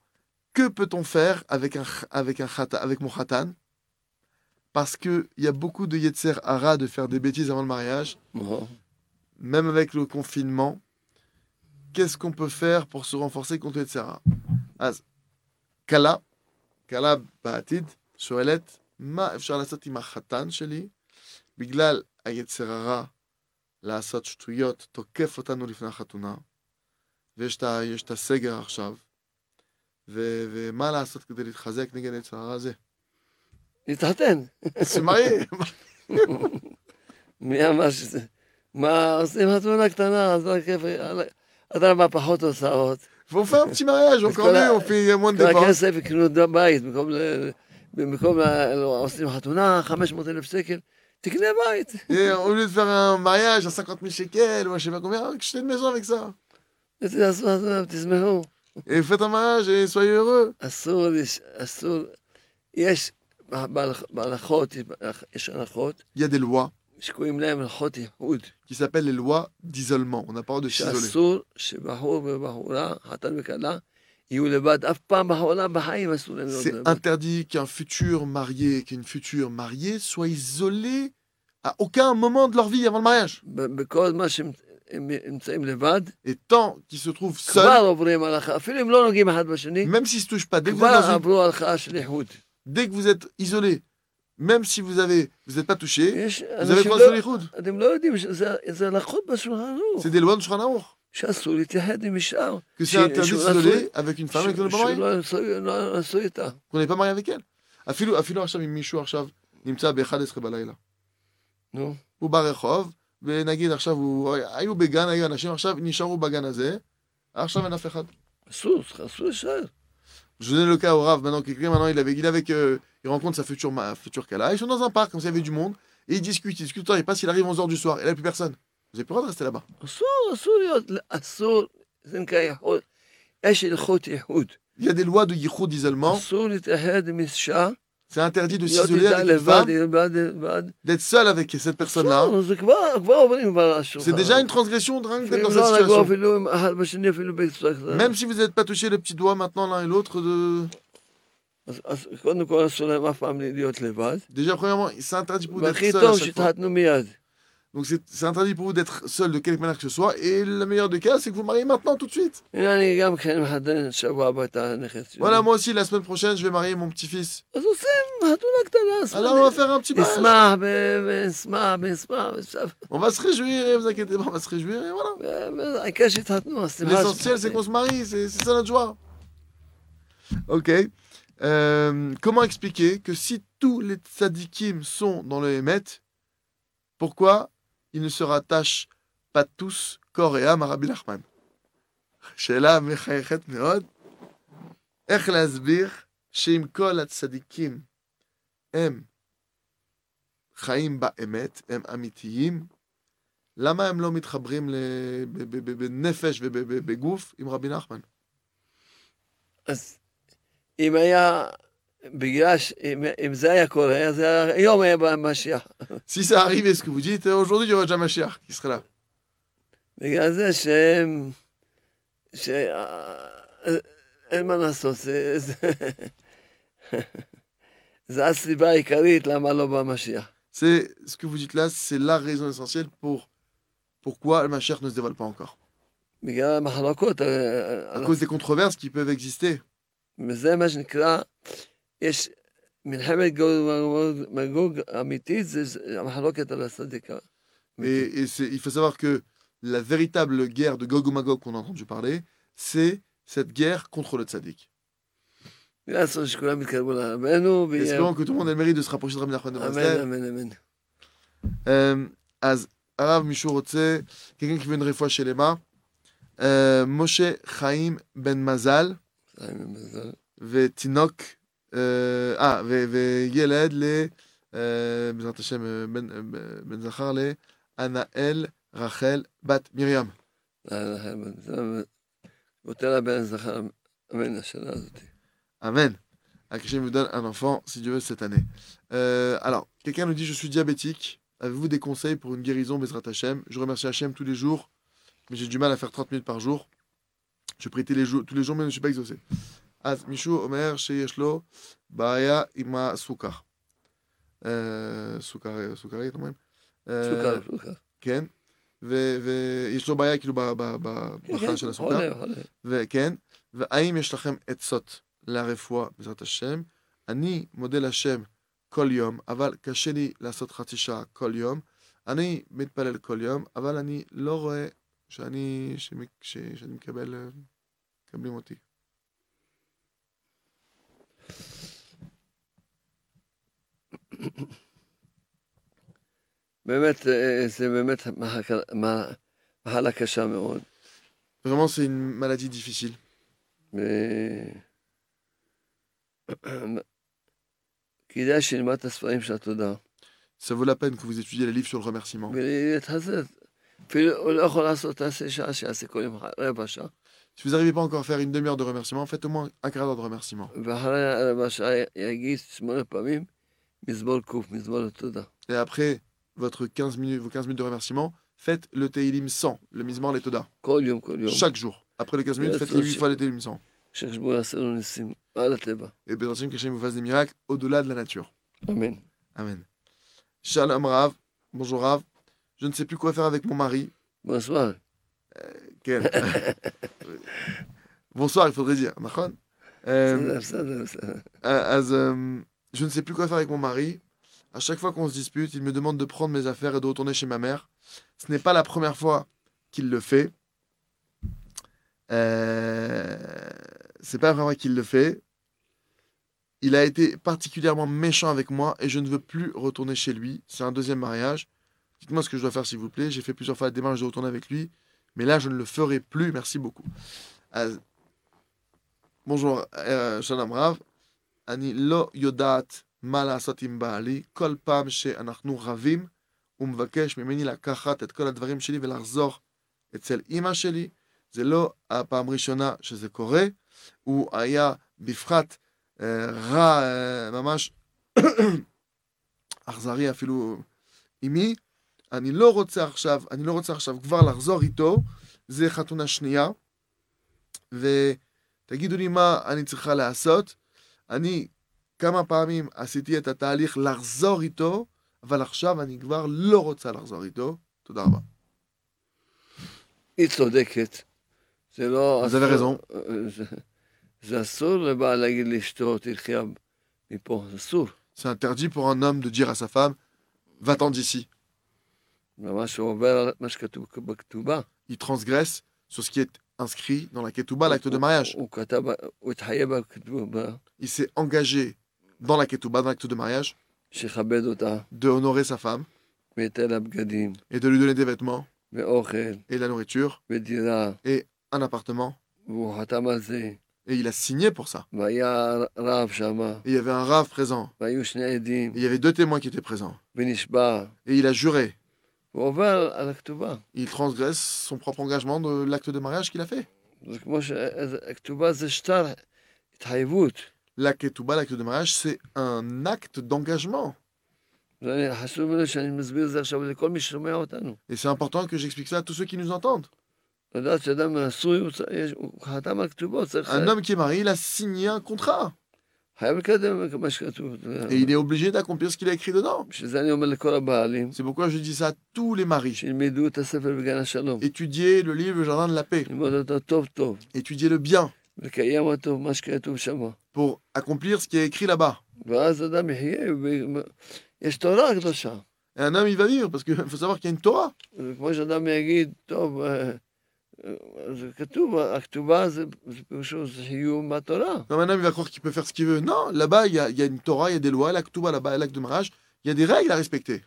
que peut-on faire avec un avec un avec mon khatan? Parce que il y a beaucoup de yetzer hara de faire des bêtises avant le mariage, oh. Même avec le confinement. Qu'est-ce qu'on peut faire pour se renforcer contre yetzer hara? Az kala kala ba'atid su'alat ma afshar lasat im khatan sheli biglal yetzer hara la'asat shtuyot tokef otanu lifna khatuna ויש את הסגר עכשיו, ו, ומה לעשות כדי להתחזק נגד הצער הזה? להתחתן. שמעי. מי אמר שזה? מה עושים התמונה קטנה, אז לא כיף, עד רבה פחות הוצאות. ואופן שמעי, ז'וקרני, אופי המון דבר. כל הכסף יקנו בית, במקום עושים חתונה, חמש מאות אלף שקל. תקנה בית. On lui fait un mariage à cinquante mille shekels, ou je sais pas combien, j'étais une maison avec ça. Et faites un mariage et soyez heureux. Il y a des lois qui s'appellent les lois d'isolement. On n'a pas le droit de s'isoler. C'est interdit qu'un futur marié, qu'une future mariée soit isolée à aucun moment de leur vie avant le mariage. Et tant qu'ils se trouvent seuls, même s'ils ne se touchent pas, dès que, vous êtes, dès que vous êtes isolés, même si vous n'êtes vous pas touchés, vous avez droit à l'ikhud. C'est des lois de Shulchan Aruch. Que c'est interdit de s'isoler avec une femme avec qui on n'est pas marié. Qu'on n'est pas marié avec elle. Afilu Arshav Mishu Arshav Nimtsa Bechadesre Balayla. Ou Barechov. ונגיד עכשיו, היו בגן, היו אנשים, עכשיו נשארו בגן הזה, עכשיו אין אף אחד. אסור, אסור לשאר. Je donnais le cas au Rav, maintenant, qui écrit, maintenant, il, avait, il, avait que, il rencontre sa future, future Kala, ils sont dans un parc, comme s'il y avait du monde, et ils discutent, ils discutent, il passe, il arrive onze heures du soir, et là, il n'y a plus personne. Vous n'avez plus le droit de rester là-bas. Assour, assour, assour, c'est un cas yahoud. Il y a des lois de yihoud d'isolement. C'est interdit de s'isoler avec une femme, d'être seul avec cette personne-là. C'est déjà une transgression de rien d'être dans cette situation. Même si vous n'êtes pas touché les petits doigts maintenant l'un et l'autre de... Déjà, premièrement, c'est interdit pour vous d'être seul à chaque fois. Donc c'est, c'est interdit pour vous d'être seul de quelque manière que ce soit, et le meilleur des cas, c'est que vous mariez maintenant, tout de suite. Voilà, moi aussi, la semaine prochaine, je vais marier mon petit-fils. Alors on va faire un petit mariage. On va se réjouir, et vous inquiétez pas, on va se réjouir, et voilà. L'essentiel, c'est qu'on se marie, c'est, c'est ça notre joie. Ok. Euh, comment expliquer que si tous les tzadikim sont dans le Hémet, pourquoi ils ne se rattachent pas tous corps et âme à Rabbi Nachman? Shela mechayechet meod. Ech lasbir sheim kol hatzadikim em chaim ba'emet em amitiyim. Lama em lo mitchabrim le benefesh vebeguf im Rabbi Nachman? Im haya Si ça arrive, est-ce que vous dites aujourd'hui il y aura déjà Mashiach qui serait là? C'est ce que vous dites là, c'est la raison essentielle pour pourquoi le Mashiach ne se dévoile pas encore. À cause des controverses qui peuvent exister. יש מלחמת מגוג אמיתית, זה המחלוקת על הצדיק. Et il faut savoir que la véritable guerre de Gog ou Magog qu'on a entendu parler, c'est cette guerre contre le tzaddik. Espérons que tout le monde ait le mérite de se rapprocher de Rabbi Nachman de Breslev. Amen, amen, amen. אז הרב מישהו רוצה, quelqu'un qui veut une réfoua chez Lema, משה חיים בן מזל, ותינוק, Euh, ah, ויילד בעזרת השם בן זכר לאנאל רחל בת מרים. נותן לה בן זכר, אמן, השנה הזאת. אמן. הקשם vous donne un enfant, si Dieu veut, cette année. Euh, alors, quelqu'un nous dit, je suis diabétique. Avez-vous des conseils pour une guérison, Bezrat Hashem? Je remercie Hashem tous les jours, mais j'ai du mal à faire trente minutes par jour. Je prie tous les jours, tous les jours, mais je ne suis pas exaucé. Az Mishu Omer Sheyeshlo Baya Ima Sukar. Sukar, Sukar, אתה אומר? Sukar, Sukar. כן. ויש לו בעיה כאילו בחיים של הסוכר. וכן. והאם יש לכם עצות לרפואה בעזרת השם? אני מודה להשם כל יום, אבל קשה לי לעשות חצי שעה כל יום. אני מתפלל כל יום, אבל אני לא רואה שאני, שאני מקבל, מקבלים אותי. באמת, זה באמת מחלה קשה מאוד. Vraiment, c'est une maladie difficile. Mais... כדאי שנלמד את הספרים של התודה. Ça vaut la peine que vous étudiez les livres sur le remerciement. Si vous n'arrivez pas encore à faire une demi-heure de remerciement, faites au moins un quart d'heure de remerciement. Et après votre quinze minutes, vos quinze minutes de remerciement, faites le Teilim cent, le Mizmor le Toda. Chaque jour. Après les quinze minutes, faites les huit fois le Teilim cent. Et bien sûr, que Hachem vous fasse des miracles au-delà de la nature. Amen. Amen. Shalom Rav, bonjour Rav, je ne sais plus quoi faire avec mon mari. Bonsoir. Euh, quel Bonsoir, il faudrait dire. Nachon. Euh, euh, je ne sais plus quoi faire avec mon mari. À chaque fois qu'on se dispute, il me demande de prendre mes affaires et de retourner chez ma mère. Ce n'est pas la première fois qu'il le fait. Euh, c'est pas la première fois qu'il le fait. Il a été particulièrement méchant avec moi et je ne veux plus retourner chez lui. C'est un deuxième mariage. Dites-moi ce que je dois faire, s'il vous plaît. J'ai fait plusieurs fois la démarche de retourner avec lui, mais là, je ne le ferai plus. Merci beaucoup. Euh, bonjour, euh, Shalom Rav. Ani lo yodat ma la'asot im ba'ali kol pam she'anachnu ravim u'mevakesh mimeni lakachat et kol advarim sheli ve'lachzor etzel ima sheli. Ze lo ha'pam rishona sheze kore u haya bifrat רע ממש אכזרי אפילו אימי. אני לא רוצה עכשיו, אני לא רוצה עכשיו כבר לחזור איתו, זה חתונה שנייה, ותגידו לי מה אני צריכה לעשות. אני כמה פעמים עשיתי את התהליך לחזור איתו, אבל עכשיו אני כבר לא רוצה לחזור איתו. תודה רבה. היא צודקת, זה לא... אז זה לרזון. C'est interdit pour un homme de dire à sa femme, va-t'en d'ici. Il transgresse sur ce qui est inscrit dans la ketouba, l'acte de mariage. Il s'est engagé dans la ketouba, dans l'acte de mariage, de honorer sa femme et de lui donner des vêtements et de la nourriture et un appartement. Et il a signé pour ça. Et il y avait un Rav présent. Et il y avait deux témoins qui étaient présents. Et il a juré. Il transgresse son propre engagement de l'acte de mariage qu'il a fait. La ketouba, l'acte de mariage, c'est un acte d'engagement. Et c'est important que j'explique ça à tous ceux qui nous entendent. Un homme qui est marié, il a signé un contrat. Et il est obligé d'accomplir ce qu'il a écrit dedans. C'est pourquoi je dis ça à tous les maris. Étudiez le livre Jardin de la paix. Étudiez le bien. Pour accomplir ce qui est écrit là-bas. Et un homme, il va vivre, parce qu'il faut savoir qu'il y a une Torah. Non, maintenant il va croire qu'il peut faire ce qu'il veut. Non, là-bas il y a, il y a une Torah, il y a des lois, la Ketouba là-bas, l'acte de mariage, il y a des règles à respecter.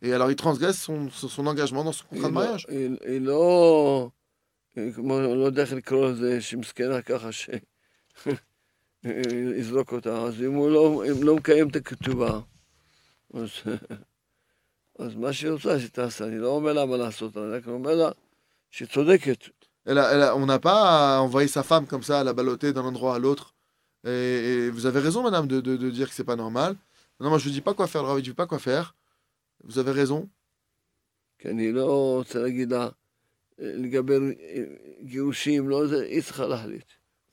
Et alors il transgresse son, son engagement dans son contrat de mariage. Elle a, elle a, on n'a pas à envoyer sa femme comme ça à la balloter d'un endroit à l'autre. Et, et vous avez raison, madame, de, de, de dire que c'est pas normal. Non, moi je ne dis pas quoi faire, je ne dis pas quoi faire. Vous avez raison.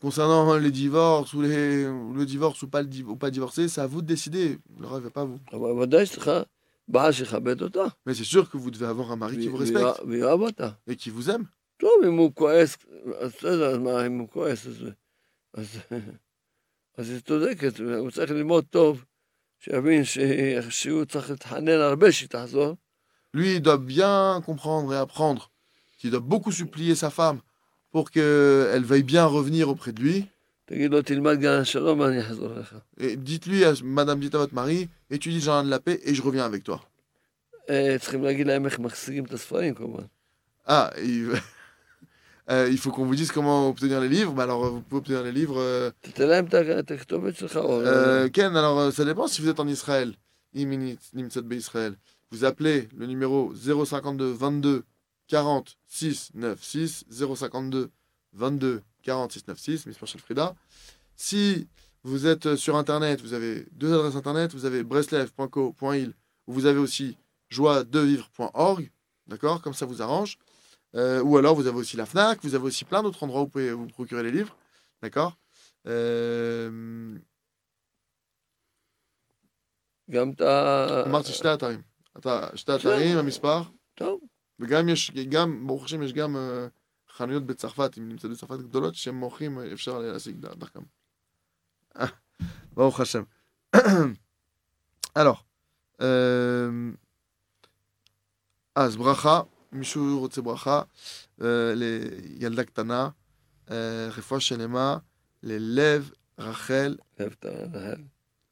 Concernant les divorces ou les, le divorce ou pas, le, ou pas divorcer, c'est à vous de décider. Le rêve n'est pas à vous. Mais c'est sûr que vous devez avoir un mari qui vous respecte et qui vous aime. Lui, il doit bien comprendre et apprendre qu'il doit beaucoup supplier sa femme pour qu'elle veuille bien revenir auprès de lui. Et dites-lui, madame, dites à votre mari, étudie Jean de la paix et je reviens avec toi. Ah, il... Euh, il faut qu'on vous dise comment obtenir les livres. Bah alors, vous pouvez obtenir les livres. Euh... Euh, Ken, alors, ça dépend si vous êtes en Israël. Vous appelez le numéro zéro cinquante-deux vingt-deux quarante-six quatre-vingt-seize, zéro cinquante-deux vingt-deux quarante-six quatre-vingt-seize. Miss Marshall Frida. Si vous êtes sur Internet, vous avez deux adresses Internet. Vous avez breslev point co point il ou vous avez aussi joie de vivre point org. D'accord, comme ça vous arrange. Euh, ou alors, vous avez aussi la FNAC, vous avez aussi plein d'autres endroits où vous pouvez vous procurer les livres. D'accord euh... Alors, euh... Asbracha. מישהו רוצה ברכה לילדה קטנה, רפואה שלמה, ללב רחל,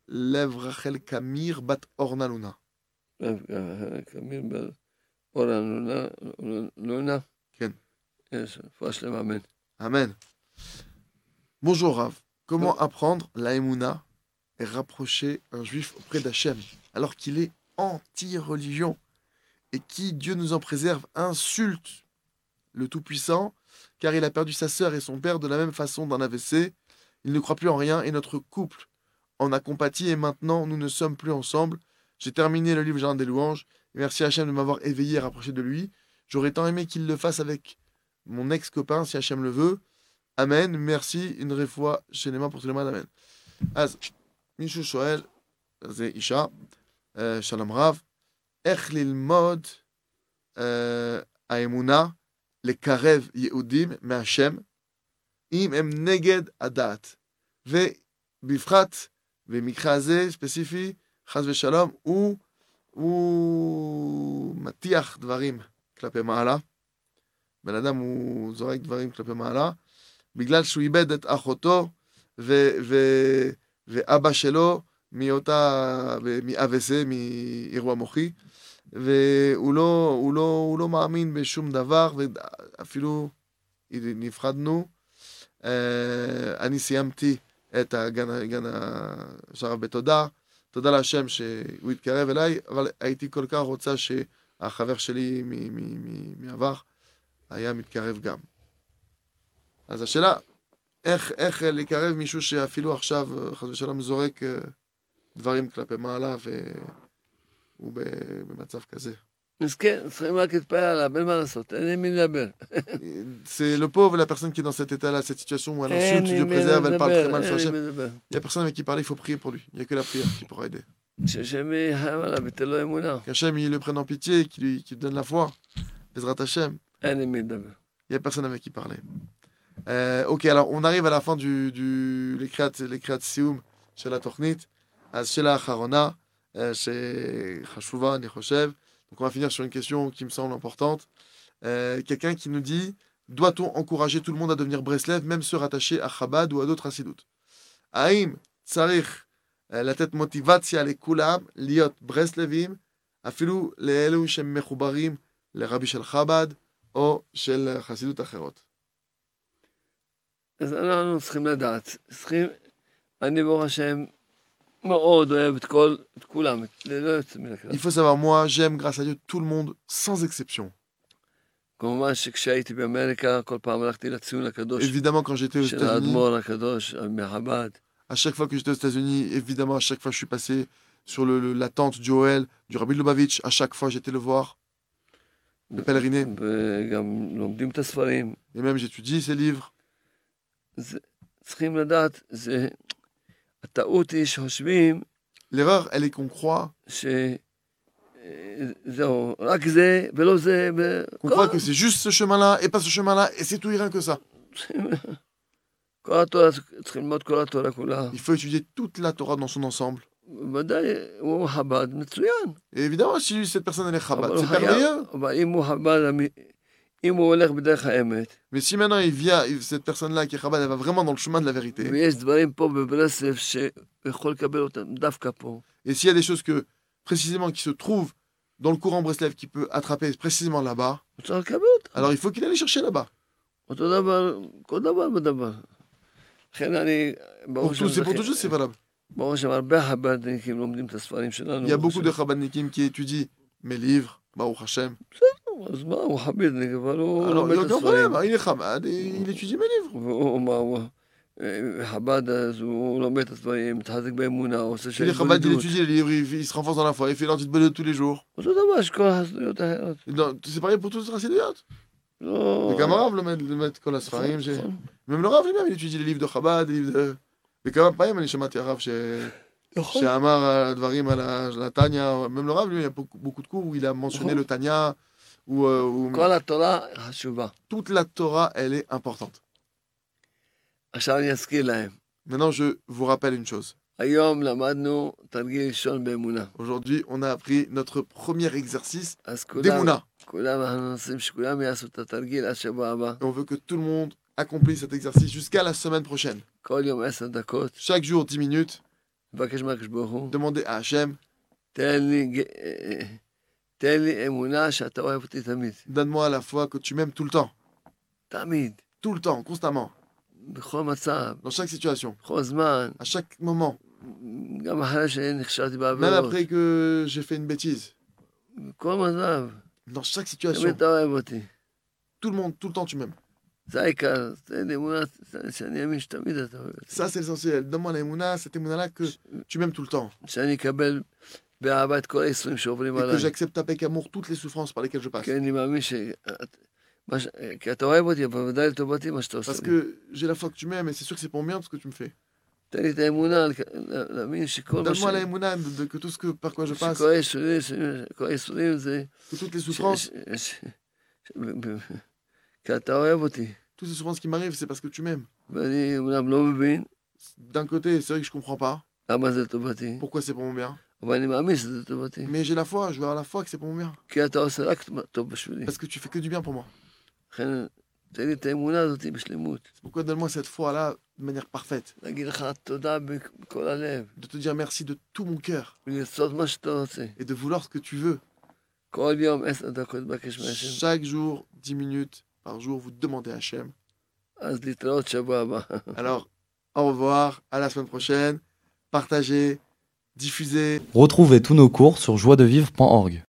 לב רחל קמיר בת אורנה לונה. לב רחל קמיר בת אורנה לונה. כן. רפואה שלמה, אמן. אמן. Bonjour Rav, comment apprendre la Emouna et rapprocher un juif auprès d'Hachem alors qu'il est anti-religion et qui, Dieu nous en préserve, insulte le Tout-Puissant, car il a perdu sa sœur et son père de la même façon d'un A V C. Il ne croit plus en rien, et notre couple en a compati, et maintenant, nous ne sommes plus ensemble. J'ai terminé le livre Jardin des Louanges. Merci Hachem de m'avoir éveillé et rapproché de lui. J'aurais tant aimé qu'il le fasse avec mon ex-copain, si Hachem le veut. Amen. Merci, une réfoua, chez les mains pour tout le monde. Amen. Az, Michou Shoel, Zé Isha, Shalom Rav, איך ללמוד האמונה לקרב יהודים מהשם אם הם נגד הדת ובפחת במקרה הזה ספציפי חס ושלום הוא הוא מתיח דברים כלפי מעלה בן אדם הוא זורק דברים כלפי מעלה בגלל שהוא איבד את אחותו ו ו ואבא שלו מאותה מאבסה מאירוע מוחי והוא לא, הוא לא, הוא לא מאמין בשום דבר, ואפילו נפחדנו. אני סיימתי את הגן השרב בתודה, תודה להשם שהוא התקרב אליי, אבל הייתי כל כך רוצה שהחבר שלי מעבר היה מתקרב גם. אז השאלה, איך, איך לקרב מישהו שאפילו עכשיו חס ושלום זורק דברים כלפי מעלה ו... הוא במצב כזה. מסכן, צריכים רק להתפעל עליו, אין מה לעשות, אין מי לדבר. C'est le pauvre, la personne qui est dans cet état-là, cette situation où elle insulte, Dieu préserve, elle parle très mal sur Hachem. Il y a personne avec qui parler, il faut prier pour lui. Il n'y a que la prière qui pourra aider. Qu'Hachem, il le prenne en pitié et qu'il lui donne la foi. Bezrat Hachem. Il n'y a personne avec qui parler. Euh, ok, alors on arrive à la fin du, du l'écrit Sioum chez la Tornit, chez la Harona. Donc on va finir sur une question qui me semble importante. Euh, quelqu'un qui nous dit, doit-on encourager tout le monde à devenir Breslev, même se rattacher à Chabad ou à d'autres hassidoutes? Aïm tsarich latet motivatia lekulam liot Breslevim afilu leelu shem mechubarim lerabi shel Chabad ou shel chassidut acherot. אז אנחנו צריכים לדעת, צריכים, אני ברוך השם Il faut savoir, moi, j'aime grâce à Dieu tout le monde, sans exception. Évidemment, quand j'étais aux États-Unis, à chaque fois que j'étais aux États-Unis, évidemment, à chaque fois que je suis passé sur le, le, la tente du O L, du Rabbi Lubavitch, à chaque fois j'étais le voir. de pèleriner. Et même j'étudie ces livres. L'erreur, elle est qu'on croit qu'on croit que c'est juste ce chemin-là et pas ce chemin-là, et c'est tout et rien que ça. Il faut étudier toute la Torah dans son ensemble. Et évidemment, si cette personne elle est Chabad, c'est merveilleux. Mais si maintenant il vient, cette personne-là qui est Chabad, elle va vraiment dans le chemin de la vérité. Et s'il y a des choses que, précisément, qui se trouvent dans le courant Breslev, qui peut attraper précisément là-bas, alors il faut qu'il aille les chercher là-bas. Pour tout, c'est pour tout juste, c'est valable. Il y a beaucoup de Chabadnikim qui étudient mes livres, Baruch Hashem. Alors, il n'y a aucun problème, il est Chabad et il étudie mes livres. Il est Chabad, il étudie les livres, il se renforce dans la foi, il fait l'antidote tous les jours. C'est pareil pour tous les racidotes. Les camarades, le maître Kolas Farim, même le Rav lui-même, il étudie les livres de Chabad, les livres de... וכמה פעמים אני שמעתי הרב ש... שאמר דברים על התניה, même le Rav, lui, il y a beaucoup de cours où il a mentionné le Tanya, où... כל התורה חשובה. Toute la Torah, elle est importante. עכשיו אני אזכיר להם. Maintenant, je vous rappelle une chose. היום למדנו תרגיל ראשון באמונה. Aujourd'hui, on a appris notre premier exercice d'Emunah. כולם, אנחנו רוצים שכולם יעשו את התרגיל עד שבוע הבא. On veut que tout le monde accomplisse cet exercice jusqu'à la semaine prochaine. Chaque jour, dix minutes. Demandez à Hachem. Donne-moi la foi que tu m'aimes tout le temps. Tout le temps, constamment. Dans chaque situation. À chaque moment. Même après que j'ai fait une bêtise. Dans chaque situation. Tout le monde, tout le temps, tu m'aimes. Ça, c'est l'essentiel. Donne-moi l'émouna, cette émouna-là que tu m'aimes tout le temps. Et que j'accepte avec amour toutes les souffrances par lesquelles je passe. Parce que j'ai la foi que tu m'aimes et c'est sûr que c'est pour bien tout ce que tu me fais. Donne-moi l'émouna de que tout ce que, par quoi je passe. Que toutes les souffrances... Toutes ces souffrances qui m'arrivent, c'est parce que tu m'aimes. D'un côté, c'est vrai que je ne comprends pas pourquoi c'est pour mon bien. Mais j'ai la foi, je vais avoir la foi que c'est pour mon bien. Parce que tu fais que du bien pour moi. C'est pourquoi donne-moi cette foi-là de manière parfaite. De te dire merci de tout mon cœur. Et de vouloir ce que tu veux. Chaque jour, dix minutes par jour, vous demandez à Hachem. Alors, au revoir, à la semaine prochaine. Partagez, diffusez. Retrouvez tous nos cours sur joie de vivre point org.